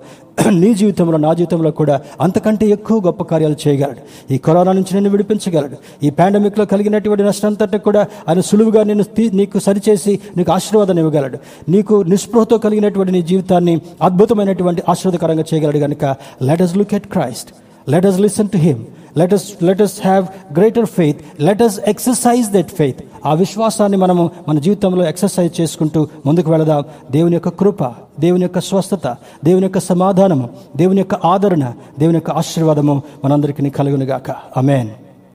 నీ జీవితంలో నా జీవితంలో కూడా అంతకంటే ఎక్కువ గొప్ప కార్యాలు చేయగలడు. ఈ కరోనా నుంచి నిన్ను విడిపించగలడు. ఈ పాండమిక్లో కలిగినటువంటి నష్టం అంతటా కూడా ఆయన సులువుగా నిన్ను నీకు సరిచేసి నీకు ఆశీర్వాదాన్ని ఇవ్వగలడు. నీకు నిస్పృహతో కలిగినటువంటి నీ జీవితాన్ని అద్భుతమైనటువంటి ఆశీర్వాదకరంగా చేయగలడు. కనుక let us look at Christ, let us listen to him, let us let us have greater faith, let us exercise that faith. ఆ విశ్వాసాన్ని మనము మన జీవితంలో ఎక్సర్సైజ్ చేసుకుంటూ ముందుకు వెళదాం. దేవుని యొక్క కృప, దేవుని యొక్క స్వస్థత, దేవుని యొక్క సమాధానము, దేవుని యొక్క ఆదరణ, దేవుని యొక్క ఆశీర్వాదము మనందరికీ కలుగునుగాక. ఆమేన్.